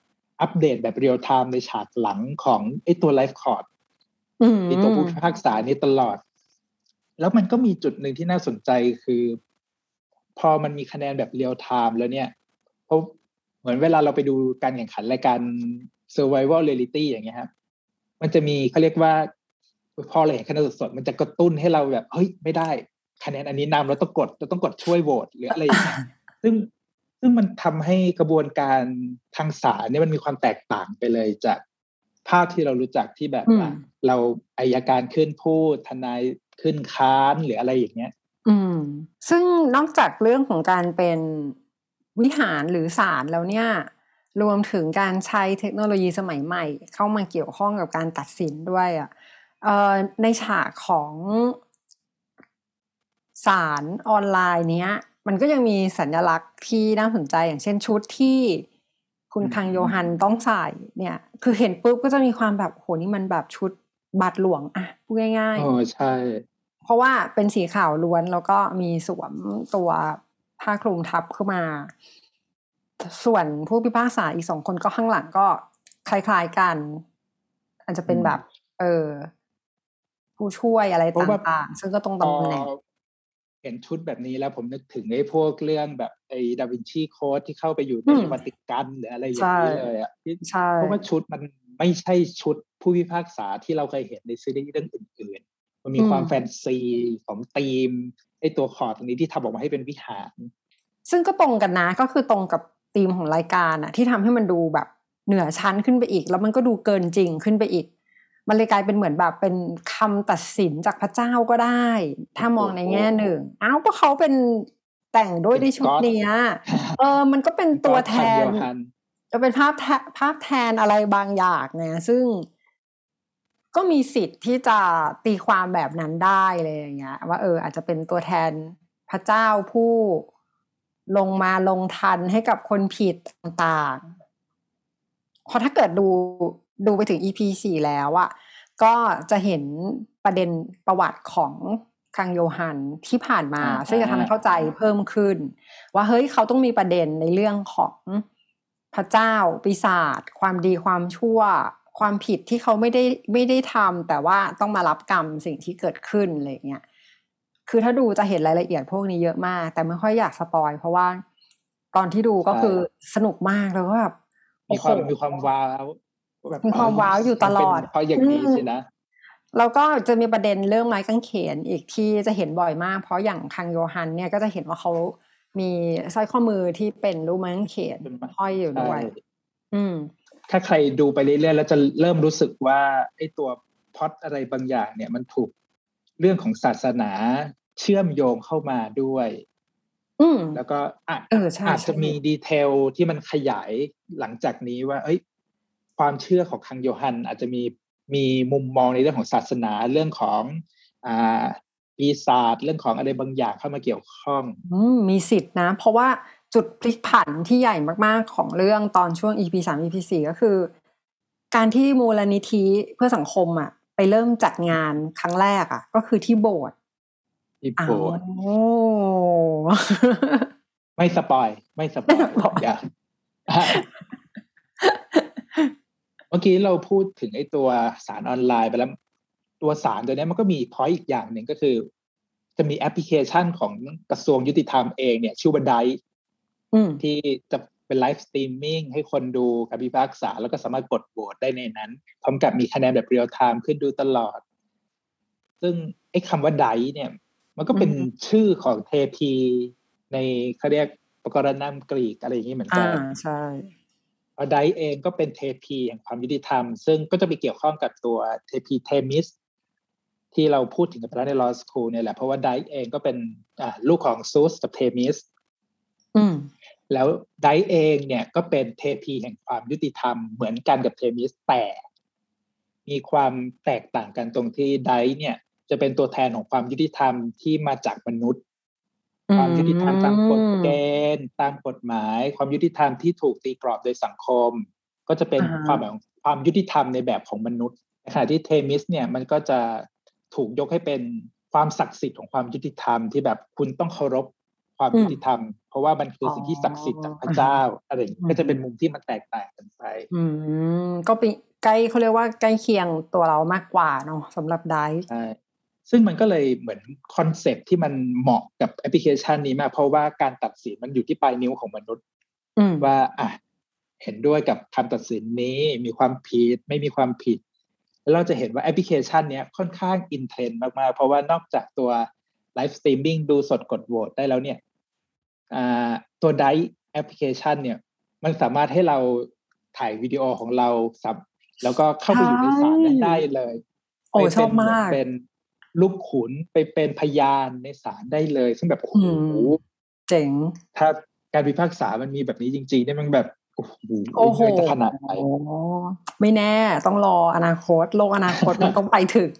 อัปเดตแบบเรียลไทม์ในฉากหลังของตัวไลฟ์คอร์ดในตัวผู้พิพากษานี้ตลอดแล้วมันก็มีจุดหนึ่งที่น่าสนใจคือพอมันมีคะแนนแบบเรียลไทม์แล้วเนี่ยเพราะเหมือนเวลาเราไปดูการแข่งขันรายการ Survival Reality อย่างเงี้ยครับมันจะมีเขาเรียกว่าพอเราเห็นคะแนนสดๆมันจะกระตุ้นให้เราแบบเฮ้ยไม่ได้คะแนนอันนี้นำแล้วต้องกดช่วยโหวตหรืออะไรอย่างเงี้ยซึ่งมันทำให้กระบวนการทางศาลเนี่ยมันมีความแตกต่างไปเลยจากภาพที่เรารู้จักที่แบบเราอัยการขึ้นพูดทนายขึ้นค้านหรืออะไรอย่างเงี้ยซึ่งนอกจากเรื่องของการเป็นวิหารหรือศาลแล้วเนี่ยรวมถึงการใช้เทคโนโลยีสมัยใหม่เข้ามาเกี่ยวข้องกับการตัดสินด้วยอ่ะในฉากของศาลออนไลน์เนี้ยมันก็ยังมีสัญลักษณ์ที่น่าสนใจอย่างเช่นชุดที่คุณคังโยฮันต้องใส่เนี่ยคือเห็นปุ๊บก็จะมีความแบบโหนี่มันแบบชุดบาทหลวงอ่ะพูดง่ายๆอ๋อใช่เพราะว่าเป็นสีขาวล้วนแล้วก็มีสวมตัวผ้าคลุมทับเข้ามาส่วนผู้พิพากษาอีก2คนก็ข้างหลังก็คล้ายๆกันอาจจะเป็นแบบผู้ช่วยอะไรต่างๆซึ่งก็ตรงตำแหน่งเห็นชุดแบบนี้แล้วผมนึกถึงพวกเรื่องแบบดาวินชีโค้ดที่เข้าไปอยู่ในวาติกันหรืออะไรอย่างนี้เลยอ่ะเพราะว่าชุดมันไม่ใช่ชุดผู้พิพากษาที่เราเคยเห็นในซีรีส์เรื่องอื่นๆมันมีความแฟนซีของธีมตัวคอร์ดตรงนี้ที่ทำออกมาให้เป็นวิหารซึ่งก็ตรงกันนะก็คือตรงกับธีมของรายการอะที่ทำให้มันดูแบบเหนือชั้นขึ้นไปอีกแล้วมันก็ดูเกินจริงขึ้นไปอีกมันเลยกลายเป็นเหมือนแบบเป็นคำตัดสินจากพระเจ้าก็ได้ถ้ามองในแง่หนึ่งอ้าวก็เขาเป็นแต่งด้วยในชุดเนี้ยมันก็เป็นตัวแทนจะเป็นภาพแทนอะไรบางอย่างนะซึ่งก็มีสิทธิ์ที่จะตีความแบบนั้นได้เลยอย่างเงี้ยว่าอาจจะเป็นตัวแทนพระเจ้าผู้ลงมาลงทันให้กับคนผิดต่างๆเพราะถ้าเกิดดูไปถึง EP 4 แล้วอ่ะก็จะเห็นประเด็นประวัติของคังโยฮันที่ผ่านมาซึ่งจะทำให้เข้าใจเพิ่มขึ้นว่าเฮ้ยเขาต้องมีประเด็นในเรื่องของพระเจ้าปีศาจความดีความชั่วความผิดที่เขาไม่ได้ทำแต่ว่าต้องมารับกรรมสิ่งที่เกิดขึ้นอะไรเงี้ยคือถ้าดูจะเห็นรายละเอียดพวกนี้เยอะมากแต่ไม่ค่อยอยากสปอยเพราะว่าตอนที่ดูก็คือสนุกมากแล้วก็แบบมีความว้าวแบบมีความว้าวอยู่ตลอดเพราะอย่างนี้สินะแล้วก็จะมีประเด็นเรื่องไม้กางเขนอีกที่จะเห็นบ่อยมากเพราะอย่างคังโยฮันเนี่ยก็จะเห็นว่าเขามีสร้อยข้อมือที่เป็นรูปไม้กางเขนห้อยอยู่ด้วยถ้าใครดูไปเรื่อยๆแล้วจะเริ่มรู้สึกว่าตัวพล็อตอะไรบางอย่างเนี่ยมันถูกเรื่องของศาสนาเชื่อมโยงเข้ามาด้วยแล้วก็อาจจะมีดีเทลที่มันขยายหลังจากนี้ว่าความเชื่อของคังโยฮันอาจจะมีมุมมองในเรื่องของศาสนาเรื่องของปีศาจเรื่องของอะไรบางอย่างเข้ามาเกี่ยวข้องมีสิทธินะเพราะว่าจุดพลิกผันที่ใหญ่มากๆของเรื่องตอนช่วง EP 3 EP 4ก็คือ การที่มูลนิธิเพื่อสังคมอ่ะไปเริ่มจัดงานครั้งแรกอ่ะก็คือที่โบสถ์โอ้ไม่สปอยอย่าเมื่อกี้เราพูดถึงไอ้ตัวสารออนไลน์ไปแล้วตัวสารตัวนี้มันก็มีพอยต์อีกอย่างหนึ่งก็คือจะมีแอปพลิเคชันของกระทรวงยุติธรรมเองเนี่ยชื่อว่าไดท์ที่จะเป็นไลฟ์สตรีมมิ่งให้คนดูคำพิพากษาแล้วก็สามารถกดโหวตได้ในนั้นพร้อมกับมีคะแนนแบบเรียลไทม์ขึ้นดูตลอดซึ่งไอ้คำว่าไดท์เนี่ยมันก็เป็นชื่อของเทพีในเขาเรียกปกรณัมกรีกอะไรอย่างนี้เหมือนกันใช่ไดท์เองก็เป็นเทพีแห่งความยุติธรรมซึ่งก็จะไปเกี่ยวข้องกับตัวเทพีเทมิสที่เราพูดถึงกันไปแล้วในลอสคูลเนี่ยแหละเพราะว่าไดท์เองก็เป็นลูกของซูสกับเทมิสแล้วไดท์เองเนี่ยก็เป็นเทพีแห่งความยุติธรรมเหมือนกันกับเทมิสแต่มีความแตกต่างกันตรงที่ไดท์เนี่ยจะเป็นตัวแทนของความยุติธรรมที่มาจากมนุษย์ความยุติธรรมตามกฎเกณฑ์ตามกฎหมายความยุติธรรมที่ถูกตีกรอบโดยสังคมก็จะเป็นความแบบความยุติธรรมในแบบของมนุษย์ขณะที่เทมิสเนี่ยมันก็จะถูกยกให้เป็นความศักดิ์สิทธิ์ของความยุติธรรมที่แบบคุณต้องเคารพความยุติธรรมเพราะว่ามันคือสิ่งที่ศักดิ์สิทธิ์จากพระเจ้าอะไรอย่างนี้ก็จะเป็นมุมที่มันแตกต่างกันไปก็เป็นใกล้เขาเรียกว่าใกล้เคียงตัวเรามากกว่าเนาะสำหรับไดท์ซึ่งมันก็เลยเหมือนคอนเซ็ปที่มันเหมาะกับแอปพลิเคชันนี้มากเพราะว่าการตัดสินมันอยู่ที่ปลายนิ้วของมนุษย์ว่าเห็นด้วยกับคำตัดสินนี้มีความผิดไม่มีความผิดแล้วเราจะเห็นว่าแอปพลิเคชันนี้ค่อนข้างอินเทรนด์มากๆเพราะว่านอกจากตัวไลฟ์สตรีมมิ่งดูสดกดโหวตได้แล้วเนี่ยตัวไดท์แอปพลิเคชันเนี่ยมันสามารถให้เราถ่ายวิดีโอของเราแล้วก็เข้าไปอยู่ในศาลได้เลยโอ้ชอบมากเป็นลูกขุนไปเป็นพยานในศาลได้เลยซึ่งแบบโอ้โหเจ๋งถ้าการพิพากษามันมีแบบนี้จริงๆเนี่ยมันแบบโอ้โหจะขนาดไหนไม่แน่ต้องรออนาคตโลกอนาคตมันต้องไปถึง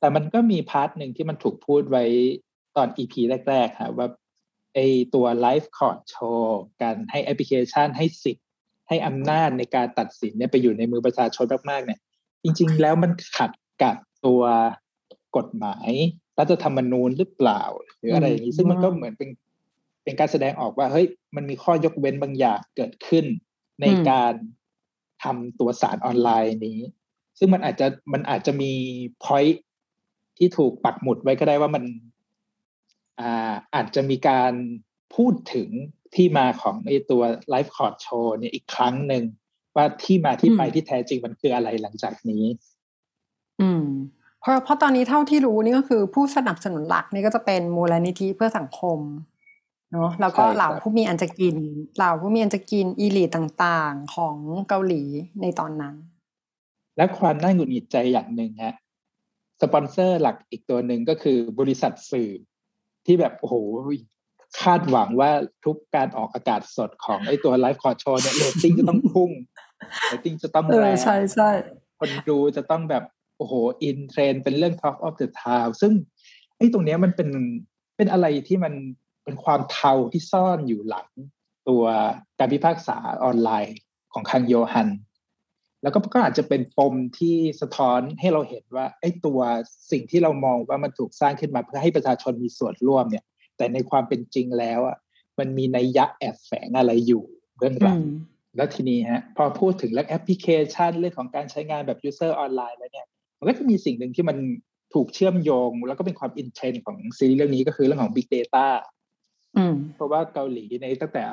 แต่มันก็มีพาร์ทหนึ่งที่มันถูกพูดไว้ตอน EP แรกๆค่ะว่าไอตัวไลฟ์คอร์ดโชว์การให้แอปพลิเคชันให้สิทธิ์ให้อำนาจในการตัดสินเนี่ยไปอยู่ในมือประชาชนมากๆเนี่ยจริงๆแล้วมันขัดกับตัวกฎหมายรัฐธรรมนูญหรือเปล่าหรืออะไรอย่างนี้ซึ่งมันก็เหมือนเป็นการแสดงออกว่าเฮ้ยมันมีข้อยกเว้นบางอย่างเกิดขึ้นในการทำตัวสารออนไลน์นี้ซึ่งมันอาจจะมี point ที่ถูกปักหมุดไว้ก็ได้ว่ามันอาจจะมีการพูดถึงที่มาของไอ้ตัว live court show เนี่ยอีกครั้งหนึ่งว่าที่มาที่ไปที่แท้จริงมันคืออะไรหลังจากนี้เพราะตอนนี้เท่าที่รู้นี่ก็คือผู้สนับสนุนหลักนี่ก็จะเป็นมูลนิธิเพื่อสังคมเนาะแล้วก็เหล่าผู้มีอันจะกินอีลีตต่างๆของเกาหลีในตอนนั้นและความน่าหงุดหงิดใจอย่างหนึ่งฮะสปอนเซอร์หลักอีกตัวหนึ่งก็คือบริษัทสื่อที่แบบโอ้โหคาดหวังว่าทุกการออกอากาศสดของไอ้ตัวไลฟ์คอร์ชอเนี่ยเรตติ้งจะต้องพุ่งเรตติ้งจะต้องแรงใช่คนดูจะต้องแบบโอ้โหอินเทรนเป็นเรื่อง Talk of the Town ซึ่งไอ้ตรงเนี้ยมันเป็นอะไรที่มันเป็นความเทาที่ซ่อนอยู่หลังตัวการพิพากษาออนไลน์ของคังโยฮันแล้วก็อาจจะเป็นปมที่สะท้อนให้เราเห็นว่าไอ้ตัวสิ่งที่เรามองว่ามันถูกสร้างขึ้นมาเพื่อให้ประชาชนมีส่วนร่วมเนี่ยแต่ในความเป็นจริงแล้วอ่ะมันมีนัยยะแอบแฝงอะไรอยู่เบื้องหลังแล้วทีนี้ฮะพอพูดถึงเรื่องแอปพลิเคชันเรื่องของการใช้งานแบบ user ออนไลน์แล้วเนี่ยมันก็จะมีสิ่งหนึ่งที่มันถูกเชื่อมโยงแล้วก็เป็นความอินเทรนด์ของซีรีส์เรื่องนี้ก็คือเรื่องของ Big Data เพราะว่าเกาหลีในตั้งแต่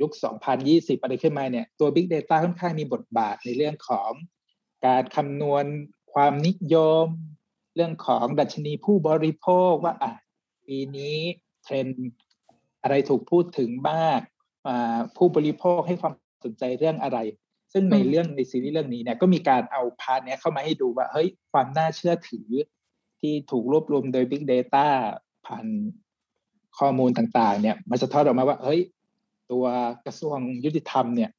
ยุค2020อะไรขึ้นมาเนี่ยตัว Big Data ค่อนข้างมีบทบาทในเรื่องของการคำนวณความนิยมเรื่องของดัชนีผู้บริโภคว่าปีนี้เทรนด์อะไรถูกพูดถึงมากผู้บริโภคให้ความสนใจเรื่องอะไรซึ่งในเรื่องในซีรีส์เรื่องนี้เนี่ยก็มีการเอาพาร์ทเนี้ยเข้ามาให้ดูว่าเฮ้ยความน่าเชื่อถือที่ถูกรวบรวมโดย Big Data ผ่านข้อมูลต่างๆเนี่ยมันจะทอดออกมาว่าเฮ้ยตัวกระทรวงยุติธรรมเนี่ย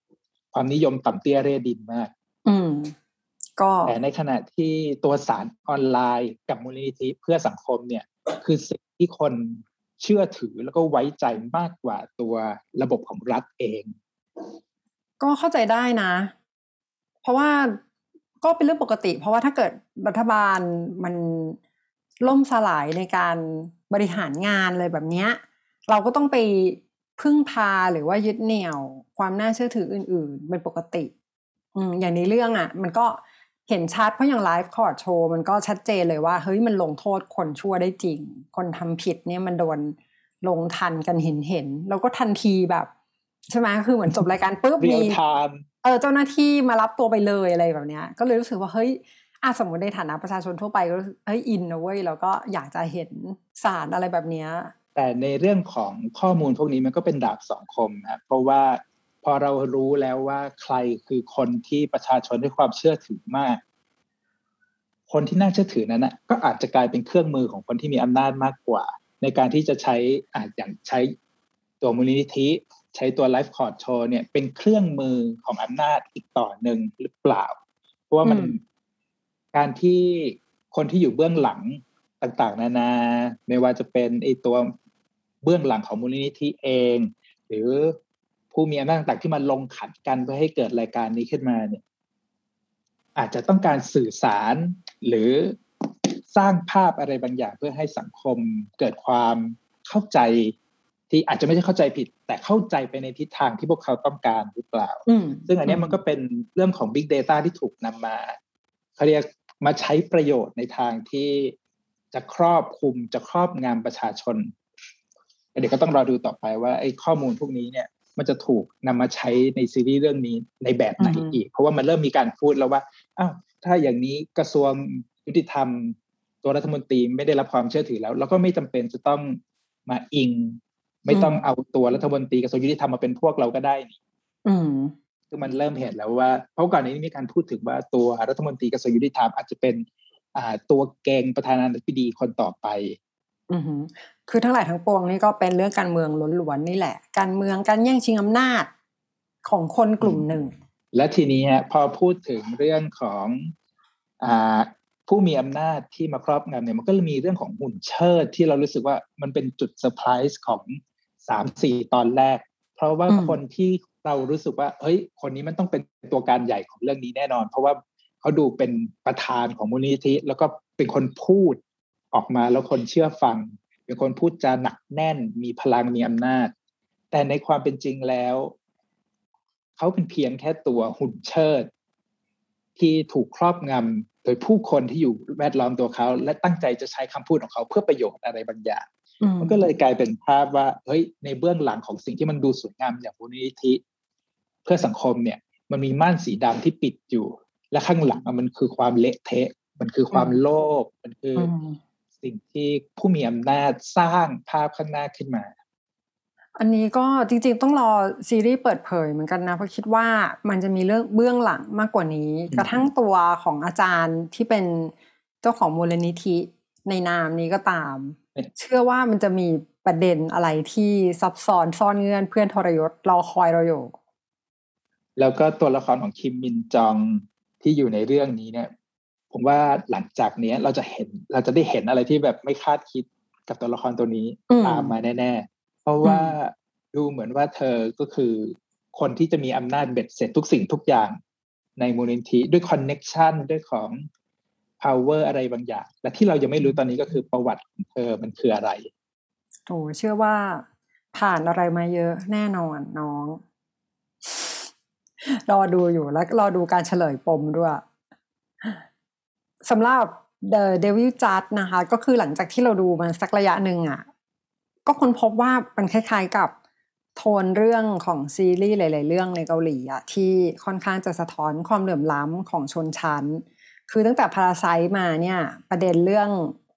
ความนิยมต่ำเตี้ยเร่ดินมากก็แต่ในขณะที่ตัวสารออนไลน์กับมูลนิธิเพื่อสังคมเนี่ยคือสิ่งที่คนเชื่อถือแล้วก็ไว้ใจมากกว่าตัวระบบของรัฐเอง ก็เข้าใจได้นะเพราะว่าก็เป็นเรื่องปกติเพราะว่าถ้าเกิดรัฐบาลมันล่มสลายในการบริหารงานเลยแบบนี้เราก็ต้องไปพึ่งพาหรือว่ายึดเหนี่ยวความน่าเชื่อถืออื่นๆเป็นปกติอย่างในเรื่องอ่ะมันก็เห็นชัดเพราะอย่างไลฟ์คอร์ดโชว์มันก็ชัดเจนเลยว่าเฮ้ยมันลงโทษคนชั่วได้จริงคนทำผิดเนี่ยมันโดนลงทันกันเห็นแล้วก็ทันทีแบบใช่ไหมคือเหมือนจบรายการปุ๊บมีเจ้าหน้าที่มารับตัวไปเลยอะไรแบบเนี้ยก็เลยรู้สึกว่าเฮ้ยสมมติในฐานะประชาชนทั่วไปก็เฮ้ยอินนะเว้ยแล้วก็อยากจะเห็นศาลอะไรแบบเนี้ยแต่ในเรื่องของข้อมูลพวกนี้มันก็เป็นดาบสองคมนะเพราะว่าพอเรารู้แล้วว่าใครคือคนที่ประชาชนให้ความเชื่อถือมากคนที่น่าเชื่อถือนั้นนะก็อาจจะกลายเป็นเครื่องมือของคนที่มีอำนาจมากกว่าในการที่จะใช้อย่างใช้ตัวมูลนิธิใช้ตัวไลฟ์คอร์ดโชว์เนี่ยเป็นเครื่องมือของอำนาจอีกต่อหนึ่งหรือเปล่าเพราะว่ามันการที่คนที่อยู่เบื้องหลังต่างๆนานาไม่ว่าจะเป็นไอ้ตัวเบื้องหลังของมูลนิธิเองหรือผู้มีอำนาจต่างๆที่มันลงขันกันเพื่อให้เกิดรายการนี้ขึ้นมาเนี่ยอาจจะต้องการสื่อสารหรือสร้างภาพอะไรบางอย่างเพื่อให้สังคมเกิดความเข้าใจที่อาจจะไม่ใช่เข้าใจผิดแต่เข้าใจไปในทิศทางที่พวกเขาต้องการหรือเปล่าซึ่งอันนี้มันก็เป็นเรื่องของ Big Data ที่ถูกนำมาเขาเรียกมาใช้ประโยชน์ในทางที่จะครอบคลุมจะครอบงำประชาชนเดี๋ยวก็ต้องรอดูต่อไปว่าไอ้ข้อมูลพวกนี้เนี่ยมันจะถูกนำมาใช้ในซีรีส์เรื่องนี้ในแบบไหนอีกเพราะว่ามันเริ่มมีการพูดแล้วว่าอ้าวถ้าอย่างนี้กระทรวงยุติธรรมตัวรัฐมนตรีไม่ได้รับความเชื่อถือแล้วเราก็ไม่จำเป็นจะต้องมาอิงไม่ต้องเอาตัวรัฐมนตรีกระทรวงยุติธรรมมาเป็นพวกเราก็ได้นี่คือมันเริ่มเห็นแล้วว่าเพราะก่อนนี้มีการพูดถึงว่าตัวรัฐมนตรีกระทรวงยุติธรรมอาจจะเป็นตัวเกงประธานาธิบดีคนต่อไปคือทั้งหลายทั้งปวงนี่ก็เป็นเรื่องการเมืองล้วนๆนี่แหละการเมืองการแย่งชิงอำนาจของคนกลุ่มหนึ่งและทีนี้พอพูดถึงเรื่องของผู้มีอำนาจที่มาครอบงำเนี่ยมันก็มีเรื่องของหุ่นเชิดที่เรารู้สึกว่ามันเป็นจุดเซอร์ไพรส์ของ 3-4 ตอนแรกเพราะว่าคนที่เรารู้สึกว่าเฮ้ยคนนี้มันต้องเป็นตัวการใหญ่ของเรื่องนี้แน่นอนเพราะว่าเขาดูเป็นประธานของมูลนิธิแล้วก็เป็นคนพูดออกมาแล้วคนเชื่อฟังเป็นคนพูดจาหนักแน่นมีพลังมีอำนาจแต่ในความเป็นจริงแล้วเขาเป็นเพียงแค่ตัวหุ่นเชิดที่ถูกครอบงำโดยผู้คนที่อยู่แวดล้อมตัวเขาและตั้งใจจะใช้คำพูดของเขาเพื่อประโยชน์อะไรบางอย่างมันก็เลยกลายเป็นภาพว่าเฮ้ยในเบื้องหลังของสิ่งที่มันดูสวยงามอย่างมูลนิธิเพื่อสังคมเนี่ยมันมีม่านสีดำที่ปิดอยู่และข้างหลังมันคือความเละเทะมันคือความโลภมันคือสิ่งที่ผู้มีอำนาจสร้างภาพข้างหน้าขึ้นมาอันนี้ก็จริงๆต้องรอซีรีส์เปิดเผยเหมือนกันนะเพราะคิดว่ามันจะมีเรื่องเบื้องหลังมากกว่านี้กระทั่งตัวของอาจารย์ที่เป็นเจ้าของมูลนิธิในนามนี้ก็ตามเชื่อว่ามันจะมีประเด็นอะไรที่ซับซ้อนซ่อนเงื่อนเพื่อนทรยศรอคอยเราอยู่แล้วก็ตัวละครของคิมมินจองที่อยู่ในเรื่องนี้เนี่ยผมว่าหลังจากนี้เราจะได้เห็นอะไรที่แบบไม่คาดคิดกับตัวละครตัวนี้ตามมาแน่ๆเพราะว่าดูเหมือนว่าเธอก็คือคนที่จะมีอำนาจเบ็ดเสร็จทุกสิ่งทุกอย่างในมูลนิธิด้วยคอนเน็กชันด้วยของ power อะไรบางอย่างและที่เรายังไม่รู้ตอนนี้ก็คือประวัติของเธอมันคืออะไรโอ้เชื่อว่าผ่านอะไรมาเยอะแน่นอนน้องรอดูอยู่แล้วรอดูการเฉลยปมด้วยสำหรับ The Devil Judge นะคะก็คือหลังจากที่เราดูมันสักระยะหนึ่งอ่ะก็ค้นพบว่ามันคล้ายๆกับโทนเรื่องของซีรีส์หลายๆเรื่องในเกาหลีอ่ะที่ค่อนข้างจะสะท้อนความเหลื่อมล้ำของชนชั้นคือตั้งแต่ Parasite มาเนี่ยประเด็นเรื่อง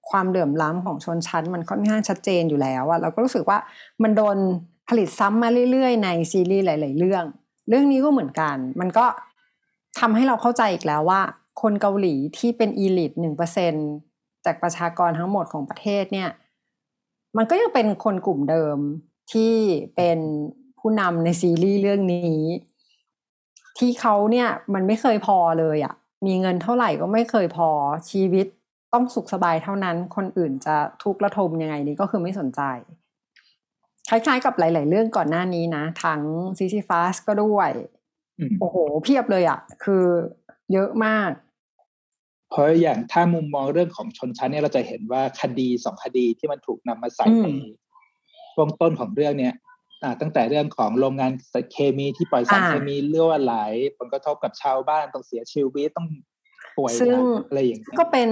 ความเหลื่อมล้ำของชนชั้นมันค่อนข้างชัดเจนอยู่แล้วอ่ะเราก็รู้สึกว่ามันโดนผลิตซ้ำมาเรื่อยๆในซีรีส์หลายๆเรื่องนี้ก็เหมือนกันมันก็ทำให้เราเข้าใจอีกแล้วว่าคนเกาหลีที่เป็นอีลิท 1% จากประชากรทั้งหมดของประเทศเนี่ยมันก็ยังเป็นคนกลุ่มเดิมที่เป็นผู้นำในซีรีส์เรื่องนี้ที่เขาเนี่ยมันไม่เคยพอเลยอ่ะมีเงินเท่าไหร่ก็ไม่เคยพอชีวิตต้องสุขสบายเท่านั้นคนอื่นจะทุกข์ระทมยังไงนี่ก็คือไม่สนใจคล้ายๆกับหลายๆเรื่องก่อนหน้านี้นะทั้งซีซีฟาสก็ด้วย โอ้โหเพียบเลยอ่ะคือเยอะมากเพราะอย่างถ้ามุมมองเรื่องของชนชั้นเนี่ยเราจะเห็นว่าคดี2คดีที่มันถูกนำมาใส่ในช่วงต้นของเรื่องเนี่ยตั้งแต่เรื่องของโรงงานเคมีที่ปล่อยสารเคมีรั่วไหลผลกระทบกับชาวบ้านต้องเสียชีวิตต้องป่วยอะไรอย่างเงี้ยก็เป็น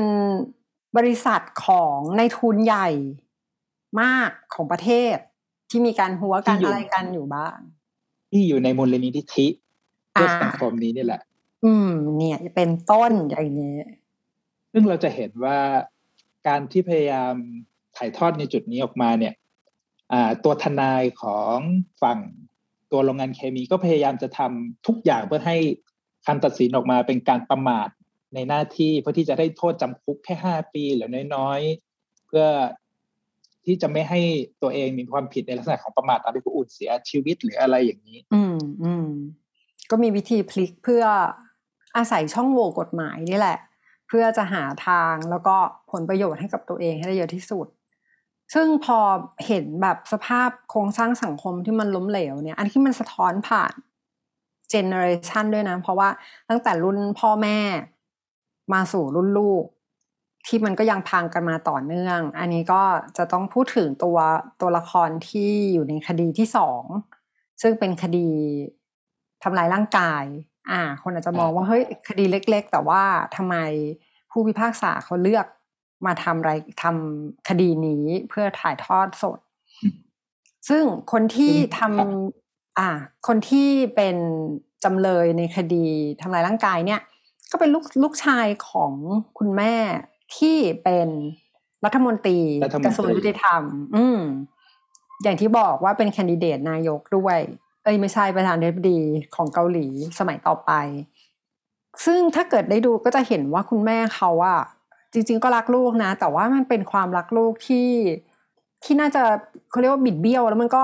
บริษัทของนายทุนใหญ่มากของประเทศที่มีการหัวกันอะไรกันอยู่บ้างที่อยู่ในมูลนิธิเพื่อสังคมนี้นี่แหละเนี่ยจะเป็นต้นอย่างนี้ซึ่งเราจะเห็นว่าการที่พยายามถ่ายทอดในจุดนี้ออกมาเนี่ยตัวทนายของฝั่งตัวโรงงานเคมีก็พยายามจะทำทุกอย่างเพื่อให้คำตัดสินออกมาเป็นการประมาทในหน้าที่เพื่อที่จะได้โทษจำคุกแค่5ปีหรือน้อยๆเพื่อที่จะไม่ให้ตัวเองมีความผิดในลักษณะของประมาททำให้ผู้อื่นเสียชีวิตหรืออะไรอย่างนี้ก็มีวิธีพลิกเพื่ออาศัยช่องโหว่กฎหมายนี่แหละเพื่อจะหาทางแล้วก็ผลประโยชน์ให้กับตัวเองให้ได้เยอะที่สุดซึ่งพอเห็นแบบสภาพโครงสร้างสังคมที่มันล้มเหลวเนี่ยอันที่มันสะท้อนผ่านเจเนอเรชันด้วยนะเพราะว่าตั้งแต่รุ่นพ่อแม่มาสู่รุ่นลูกที่มันก็ยังพังกันมาต่อเนื่องอันนี้ก็จะต้องพูดถึงตัวละครที่อยู่ในคดีที่2ซึ่งเป็นคดีทำลายร่างกายคนอาจจะมองว่าเฮ้ยคดีเล็กๆแต่ว่าทำไมผู้พิพากษาเขาเลือกมาทำคดีนี้เพื่อถ่ายทอดสดซึ่งคนที่ทำคนที่เป็นจำเลยในคดีทำลายร่างกายเนี่ยก็เป็นลูกชายของคุณแม่ที่เป็นรัฐมนตรีกระทรวงยุติธรรมอย่างที่บอกว่าเป็นแคนดิเดตนายกด้วยไม่ใช่ประธานาธิบดีของเกาหลีสมัยต่อไปซึ่งถ้าเกิดได้ดูก็จะเห็นว่าคุณแม่เขาจริงๆก็รักลูกนะแต่ว่ามันเป็นความรักลูกที่น่าจะเขาเรียกว่าบิดเบี้ยวแล้วมันก็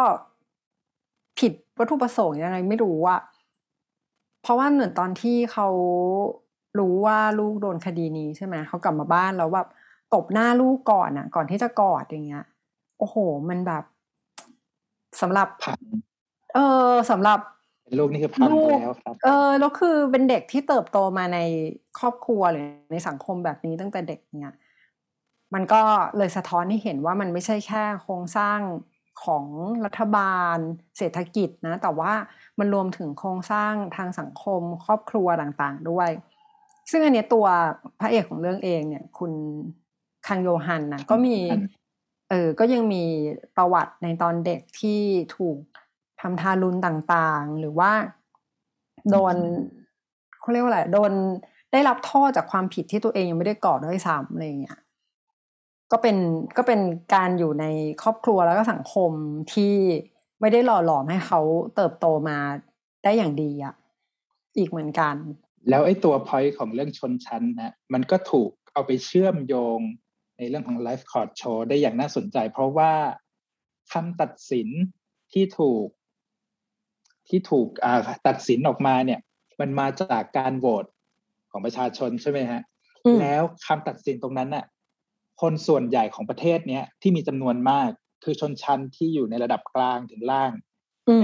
ผิดวัตถุประสงค์ยังไงไม่รู้เพราะว่าเหมือนตอนที่เขารู้ว่าลูกโดนคดีนี้ใช่ไหมเขากลับมาบ้านแล้วแบบตบหน้าลูกก่อนก่อนที่จะกอดอย่างเงี้ยโอ้โหมันแบบสำหรับสำหรับลูกนี่คือพังไปแล้วครับแล้วคือเป็นเด็กที่เติบโตมาในครอบครัวหรือในสังคมแบบนี้ตั้งแต่เด็กเนี่ยมันก็เลยสะท้อนให้เห็นว่ามันไม่ใช่แค่โครงสร้างของรัฐบาลเศรษฐกิจนะแต่ว่ามันรวมถึงโครงสร้างทางสังคมครอบครัวต่างๆด้วยซึ่งอันนี้ตัวพระเอกของเรื่องเองเนี่ยคุณคังโยฮันนะก็มีก็ยังมีประวัติในตอนเด็กที่ถูกทำทารุณต่างๆหรือว่าโดนเขาเรียกว่าอะไรโดนได้รับโทษจากความผิดที่ตัวเองยังไม่ได้ก่อด้วยซ้ำอะไรอย่างเงี้ยก็เป็นการอยู่ในครอบครัวแล้วก็สังคมที่ไม่ได้หล่อหลอมให้เขาเติบโตมาได้อย่างดีอีกเหมือนกันแล้วไอ้ตัว point ของเรื่องชนชั้นนะมันก็ถูกเอาไปเชื่อมโยงในเรื่องของ life court show ได้อย่างน่าสนใจเพราะว่าคำตัดสินที่ถูกตัดสินออกมาเนี่ยมันมาจากการโหวตของประชาชนใช่ไหมฮะแล้วคำตัดสินตรงนั้นน่ะคนส่วนใหญ่ของประเทศเนี้ยที่มีจำนวนมากคือชนชั้นที่อยู่ในระดับกลางถึงล่าง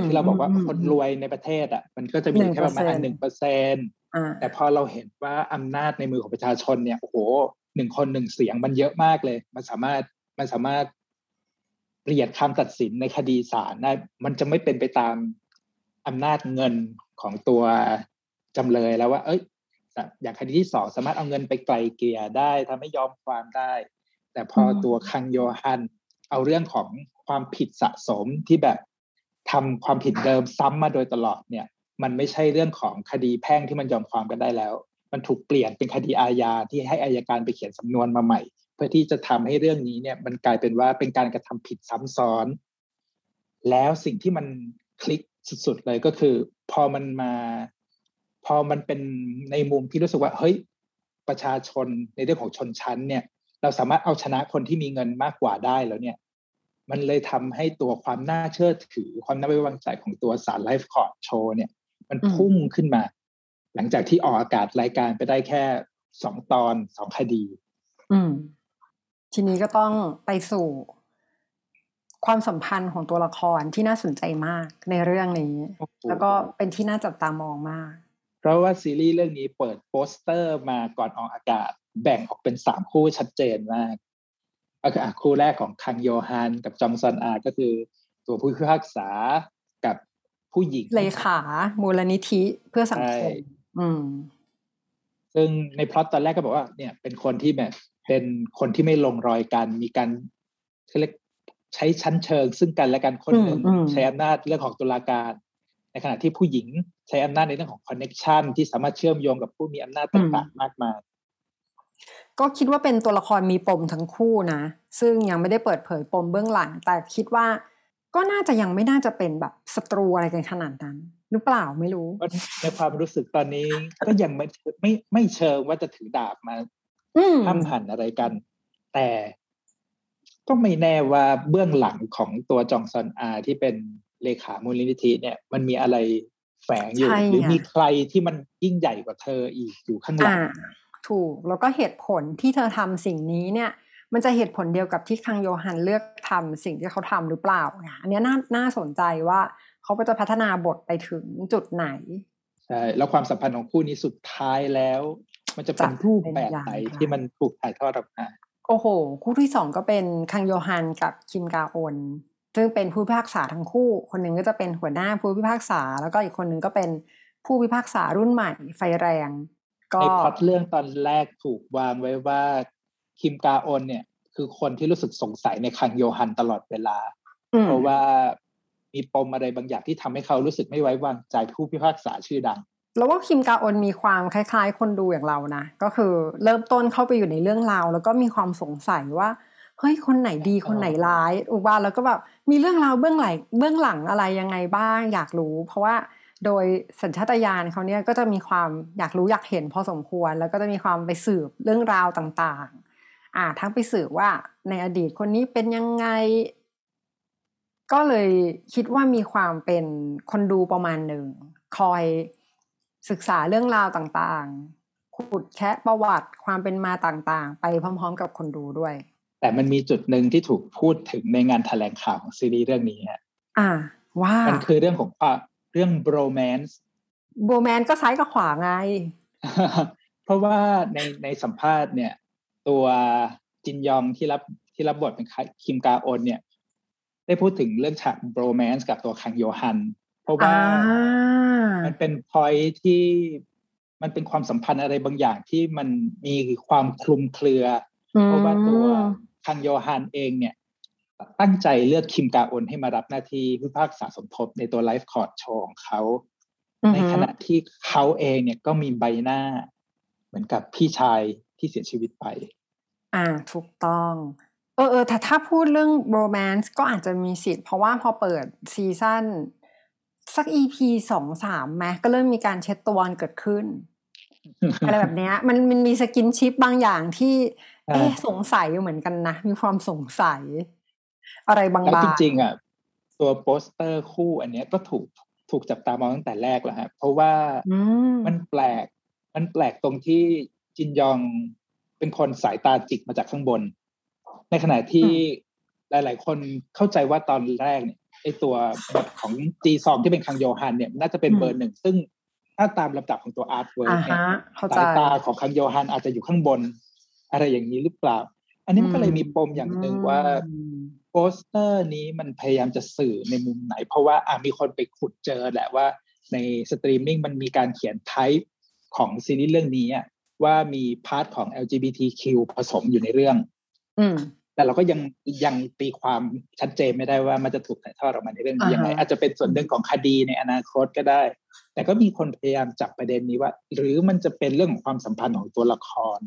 ที่เราบอกว่าคนรวยในประเทศมันก็จะมีแค่ประมาณ 1% แต่พอเราเห็นว่าอำนาจในมือของประชาชนเนี่ยโอ้โห1คน1เสียงมันเยอะมากเลยมันสามารถเปลี่ยนคำตัดสินในคดีศาลได้มันจะไม่เป็นไปตามอำนาจเงินของตัวจำเลยแล้วว่าอย่างคดีที่2สามารถเอาเงินไปไกลเกลี่ยได้ทำให้ยอมความได้แต่พอตัวคังโยฮันเอาเรื่องของความผิดสะสมที่แบบทำความผิดเดิมซ้ำมาโดยตลอดเนี่ยมันไม่ใช่เรื่องของคดีแพ่งที่มันยอมความกันได้แล้วมันถูกเปลี่ยนเป็นคดีอาญาที่ให้อัยการไปเขียนสำนวนมาใหม่เพื่อที่จะทำให้เรื่องนี้เนี่ยมันกลายเป็นว่าเป็นการกระทำผิดซ้ำซ้อนแล้วสิ่งที่มันคลิกสุดๆเลยก็คือพอมันเป็นในมุมที่รู้สึกว่าเฮ้ยประชาชนในเรื่องของชนชั้นเนี่ยเราสามารถเอาชนะคนที่มีเงินมากกว่าได้แล้วเนี่ยมันเลยทำให้ตัวความน่าเชื่อถือความน่าไว้วางใจของตัวศาลไลฟ์คอร์ทโชว์เนี่ยมันพุ่งขึ้นมาหลังจากที่ออกอากาศรายการไปได้แค่2ตอน2คดีทีนี้ก็ต้องไปสู่ ความสัมพันธ์ของตัวละครที่น่าสนใจมากในเรื่องนี้แล้วก็เป็นที่น่าจับตามองมากเพราะว่าซีรีส์เรื่องนี้เปิดโปสเตอร์มาก่อนออกอากาศแบ่งออกเป็น3คู่ชัดเจนมากก็คือคู่แรกของคังโยฮันกับจองซอนอาก็คือตัวผู้พิพากษากับผู้หญิงเลขามูลนิธิเพื่อสังคมซึ่งในพล็อตตอนแรกก็บอกว่าเนี่ยเป็นคนที่แบบเป็นคนที่ไม่ลงรอยกันมีการใช้ชั้นเชิงซึ่งกันและกันคนหนึ่งใช้อำนาจเรื่องของตุลาการในขณะที่ผู้หญิงใช้อำนาจในเรื่องของคอนเนคชันที่สามารถเชื่อมโยงกับผู้มีอำนาจต่างๆมากมายก็คิดว่าเป็นตัวละครมีปมทั้งคู่นะซึ่งยังไม่ได้เปิดเผยปมเบื้องหลังแต่คิดว่าก็น่าจะยังไม่น่าจะเป็นแบบศัตรูอะไรกันขนาดนั้นหรือเปล่าไม่รู้ในความรู้สึกตอนนี้ก็ยังไม่เชิงว่าจะถือดาบมาห้ามหันอะไรกันแต่ก็ไม่แน่ว่าเบื้องหลังของตัวจองซอนอาที่เป็นเลขามูลนิธิเนี่ยมันมีอะไรแฝงอยู่หรือมีใครที่มันยิ่งใหญ่กว่าเธออีกอยู่ข้างหลังถูกแล้วก็เหตุผลที่เธอทำสิ่งนี้เนี่ยมันจะเหตุผลเดียวกับที่คังโยฮันเลือกทำสิ่งที่เขาทำหรือเปล่าอันนี้น่าสนใจว่าเขาจะพัฒนาบทไปถึงจุดไหนใช่แล้วความสัมพันธ์ของคู่นี้สุดท้ายแล้วมันจะเป็นรูปแบบไหนที่มันถูกถ่ายทอดออกมาโอ้โหคู่ที่2ก็เป็นคังโยฮันกับคิมกาออนซึ่งเป็นผู้พิพากษาทั้งคู่คนหนึ่งก็จะเป็นหัวหน้าผู้พิพากษาแล้วก็อีกคนหนึ่งก็เป็นผู้พิพากษารุ่นใหม่ไฟแรงก็ในพล็อตเรื่องตอนแรกถูกวางไว้ว่าคิมกาออนเนี่ยคือคนที่รู้สึกสงสัยในคังโยฮันตลอดเวลาเพราะว่ามีปมอะไรบางอย่างที่ทำให้เขารู้สึกไม่ไว้วางใจผู้พิพากษาชื่อดังแล้วว่าคิมกาออนมีความคล้ายๆคนดูอย่างเรานะก็คือเริ่มต้นเข้าไปอยู่ในเรื่องราวแล้วก็มีความสงสัยว่าเฮ้ยคนไหนดีคนไหนร้ายอุบาแล้วก็แบบมีเรื่องราวเบื้องหลังอะไรยังไงบ้างอยากรู้เพราะว่าโดยสัญชาตญาณเขาเนี่ยก็จะมีความอยากรู้อยากเห็นพอสมควรแล้วก็จะมีความไปสืบเรื่องราวต่างๆทั้งไปสืบว่าในอดีตคนนี้เป็นยังไงก็เลยคิดว่ามีความเป็นคนดูประมาณหนึ่งคอยศึกษาเรื่องราวต่างๆขุดแคะประวัติความเป็นมาต่างๆไปพร้อมๆกับคนดูด้วยแต่มันมีจุดหนึ่งที่ถูกพูดถึงในงานแถลงข่าวของซีรีส์เรื่องนี้ฮะว่ามันคือเรื่องของเรื่อง bromance ก็ซ้ายกับขวาไง เพราะว่าในสัมภาษณ์เนี่ยตัวจินยองที่รับบทเป็นคิมกาออนเนี่ยได้พูดถึงเรื่องฉาก bromance กับตัวคังโยฮันเพราะว่ามันเป็น point ที่มันเป็นความสัมพันธ์อะไรบางอย่างที่มันมีความคลุมเครือเพราะว่าตัวคังโยฮันเองเนี่ยตั้งใจเลือกคิมกาออนให้มารับหน้าที่ผู้พิพากษาสมทบในตัวไลฟ์คอร์ดโชว์ของเขาในขณะที่เขาเองเนี่ยก็มีใบหน้าเหมือนกับพี่ชายที่เสียชีวิตไปถูกต้องแต่ถ้าพูดเรื่องโรแมนซ์ก็อาจจะมีสิทธิ์เพราะว่าพอเปิดซีซั่นสัก EP 2-3 แม้ก็เริ่มมีการเช็ดตัวเกิดขึ้น อะไรแบบเนี้ยมันมีสกินชิปบางอย่างที่สงสัยเหมือนกันนะมีความสงสัยอะไรบางอย่างจริงๆอ่ะตัวโปสเตอร์คู่อันเนี้ยก็ถูกจับตามองตั้งแต่แรกแล้วฮะเพราะว่ามันแปลกตรงที่จินยองเป็นคนสายตาจิกมาจากข้างบนในขณะที่หลายๆคนเข้าใจว่าตอนแรกเนี่ยไอตัวบทของจีซองที่เป็นคังโยฮันเนี่ยน่าจะเป็นเบอร์หนึ่งซึ่งถ้าตามลำดับของตัวอาร์ตเวิร์คเนี่ยสายตาของคังโยฮันอาจจะอยู่ข้างบนอะไรอย่างนี้หรือเปล่าอันนี้มันก็เลยมีปมอย่างหนึ่งว่าโปสเตอร์นี้มันพยายามจะสื่อในมุมไหนเพราะว่ามีคนไปขุดเจอแหละว่าในสตรีมมิ่งมันมีการเขียนไทป์ของซีรีส์เรื่องนี้ว่ามีพาร์ทของ LGBTQ ผสมอยู่ในเรื่องแต่เราก็ยังตีความชัดเจนไม่ได้ว่ามันจะถูกถ่ายทอดออกมาในเรื่องยังไงอาจจะเป็นส่วนหนึ่งของคดีในอนาคตก็ได้แต่ก็มีคนพยายามจับประเด็นนี้ว่าหรือมันจะเป็นเรื่องของความสัมพันธ์ของตัวละคร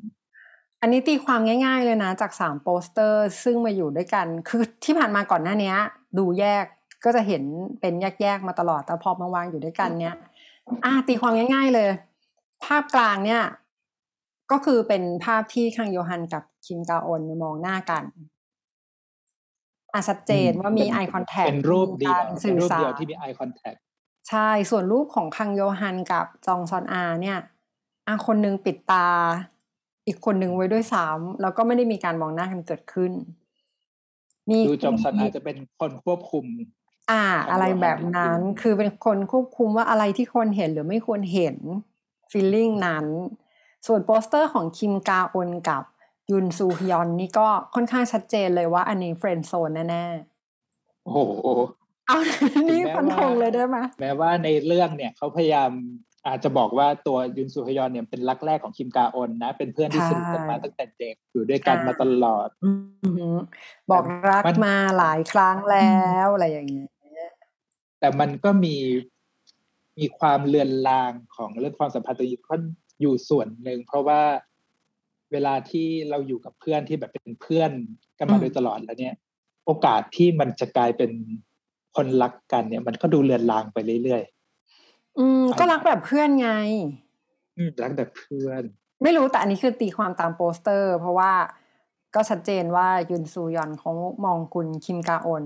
อันนี้ตีความง่ายๆเลยนะจาก3โปสเตอร์ซึ่งมาอยู่ด้วยกันคือที่ผ่านมาก่อนหน้านี้ดูแยกก็จะเห็นเป็นแยกๆมาตลอดแต่พอมาวางอยู่ด้วยกันเนี้ยตีความง่ายๆเลยภาพกลางเนี้ยก็คือเป็นภาพที่คังโยฮันกับคิมกาออนมองหน้ากันชัดเจนว่ามี eye contact เป็นรูปเดียวที่มี eye contact ใช่ส่วนรูปของคังโยฮันกับจองซอนอาเนี่ยคนหนึ่งปิดตาอีกคนหนึ่งไว้ด้วยซ้ำแล้วก็ไม่ได้มีการมองหน้ากันเกิดขึ้น ดูจอมสันอาจจะเป็นคนควบคุมอะไรแบบนั้นคือเป็นคนควบคุมว่าอะไรที่คนเห็นหรือไม่ควรเห็นฟีลลิ่งนั้นส่วนโปสเตอร์ของคิมกาออนกับยุนซูฮยอนนี่ก็ค่อนข้างชัดเจนเลยว่าอันนี้เฟรนด์โซนแน่ๆโอ้โหเอานี่ฟันธงเลยได้ไหมแม้ว่าในเรื่องเนี่ยเขาพยายามอาจจะบอกว่าตัวยุนซูฮยอนเนี่ยเป็นรักแรกของคิมกาออนนะเป็นเพื่อนที่สนิทกันมาตั้งแต่เด็กอยู่ด้วยกันมาตลอดบอกรักมาหลายครั้งแล้วอะไรอย่างเงี้ยแต่มันก็มีความเลือนลางของเรื่องความสัมพันธ์อยู่ส่วนหนึ่งเพราะว่าเวลาที่เราอยู่กับเพื่อนที่แบบเป็นเพื่อนกันมาโดยตลอดแล้วเนี่ยโอกาสที่มันจะกลายเป็นคนรักกันเนี่ยมันก็ดูเลือนลางไปเรื่อยๆก็รักแบบเพื่อนไงรักแบบเพื่อนไม่รู้แต่อันนี้คือตีความตามโปสเตอร์เพราะว่าก็ชัดเจนว่ายุนซูยอนเขามองคุณคิมกาออน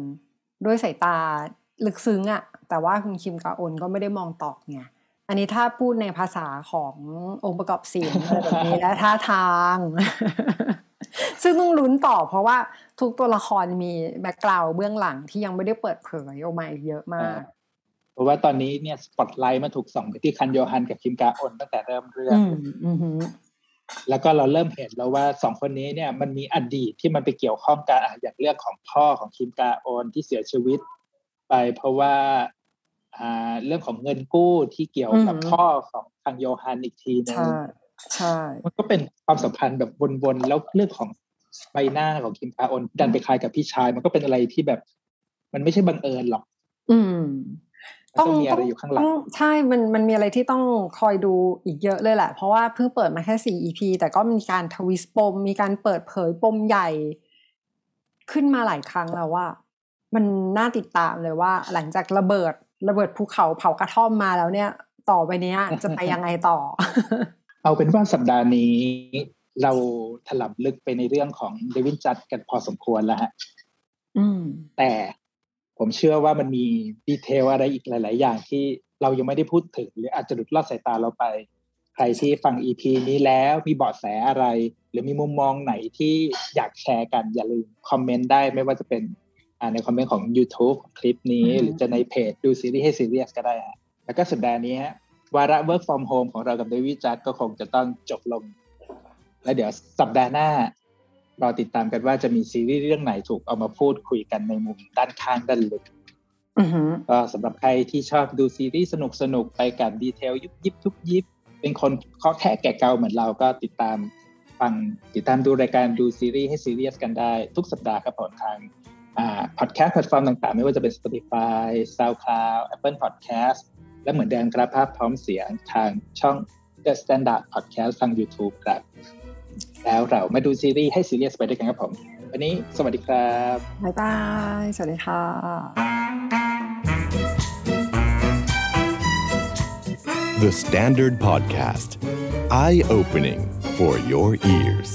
ด้วยสายตาลึกซึ้งอะแต่ว่าคุณคิมกาออนก็ไม่ได้มองตอบไงอันนี้ถ้าพูดในภาษาขององค์ประกอบศิลป์อะไรแบบนี้และท่าทางซึ่งต้องลุ้นต่อเพราะว่าทุกตัวละครมีแบ็คกราวด์เบื้องหลังที่ยังไม่ได้เปิดเผยออกมาเยอะมากเพราะว่าตอนนี้เนี่ยสปอตไลท์มาถูกส่องไปที่คันโยฮันกับคิมกาออนตั้งแต่เริ่มเรื่องแล้วก็เราเริ่มเห็นแล้วว่าสองคนนี้เนี่ยมันมีอดีตที่มันไปเกี่ยวข้องกันอย่างเรื่องของพ่อของคิมกาออนที่เสียชีวิตไปเพราะว่าเรื่องของเงินกู้ที่เกี่ยวกับพ่อของคังโยฮันอีกทีนึงใช่มันก็เป็นความสัมพันธ์แบบวนๆแล้วเรื่องของใบหน้าของคิมกาออนดันไปคล้ายกับพี่ชายมันก็เป็นอะไรที่แบบมันไม่ใช่บังเอิญหรอกต้องมีอะไรอยู่ข้างหลังใช่มันมีอะไรที่ต้องคอยดูอีกเยอะเลยแหละเพราะว่าเพิ่งเปิดมาแค่ 4 EP แต่ก็มีการทวิสต์ปมมีการเปิดเผยปมใหญ่ขึ้นมาหลายครั้งแล้วว่ามันน่าติดตามเลยว่าหลังจากระเบิดภูเขาเผากระท่อมมาแล้วเนี่ยต่อไปเนี้ยจะไปยังไงต่อเอาเป็นว่าสัปดาห์นี้เราถลำลึกไปในเรื่องของเดวิลจัดกันพอสมควรแล้วฮะแต่ผมเชื่อว่ามันมีดีเทลอะไรอีกหลายๆอย่างที่เรายังไม่ได้พูดถึงหรืออาจจะหลุดลอดสายตาเราไปใครที่ฟัง EP นี้แล้วมีเบาะแสอะไรหรือมีมุมมองไหนที่อยากแชร์กันอย่าลืมคอมเมนต์ได้ไม่ว่าจะเป็นในคอมเมนต์ของ YouTube คลิปนี้หรือจะในเพจดูซีรีส์ให้ซีเรียสก็ได้ฮะแล้วก็สัปดาห์นี้ฮะวาระ Work From Home ของเรากับ The Devil Judge ก็คงจะต้องจบลงแล้วเดี๋ยวสัปดาห์หน้าเราติดตามกันว่าจะมีซีรีส์เรื่องไหนถูกเอามาพูดคุยกันในมุมด้านข้างด้านลึกก็สำหรับใครที่ชอบดูซีรีส์สนุกๆไปกับดีเทลยุบยิบทุบยิบเป็นคนเคาะแท้แก่เกาเหมือนเราก็ติดตามดูรายการดูซีรีส์ให้ซีเรียสกันได้ทุกสัปดาห์ครับผ่อนทางพอดแคสต์แพลตฟอร์มต่างๆไม่ว่าจะเป็น Spotify, SoundCloud, Apple Podcast และเหมือนเดิมครับภาพพร้อมเสียงทางช่อง The Standard Podcast ทาง YouTube ครับแล้วเรามาดูซีรีส์ให้ซีเรียสไปด้วยกันครับผมวันนี้สวัสดีครับบ๊ายบายสวัสดีค่ะ The Standard Podcast Eye Opening for Your Ears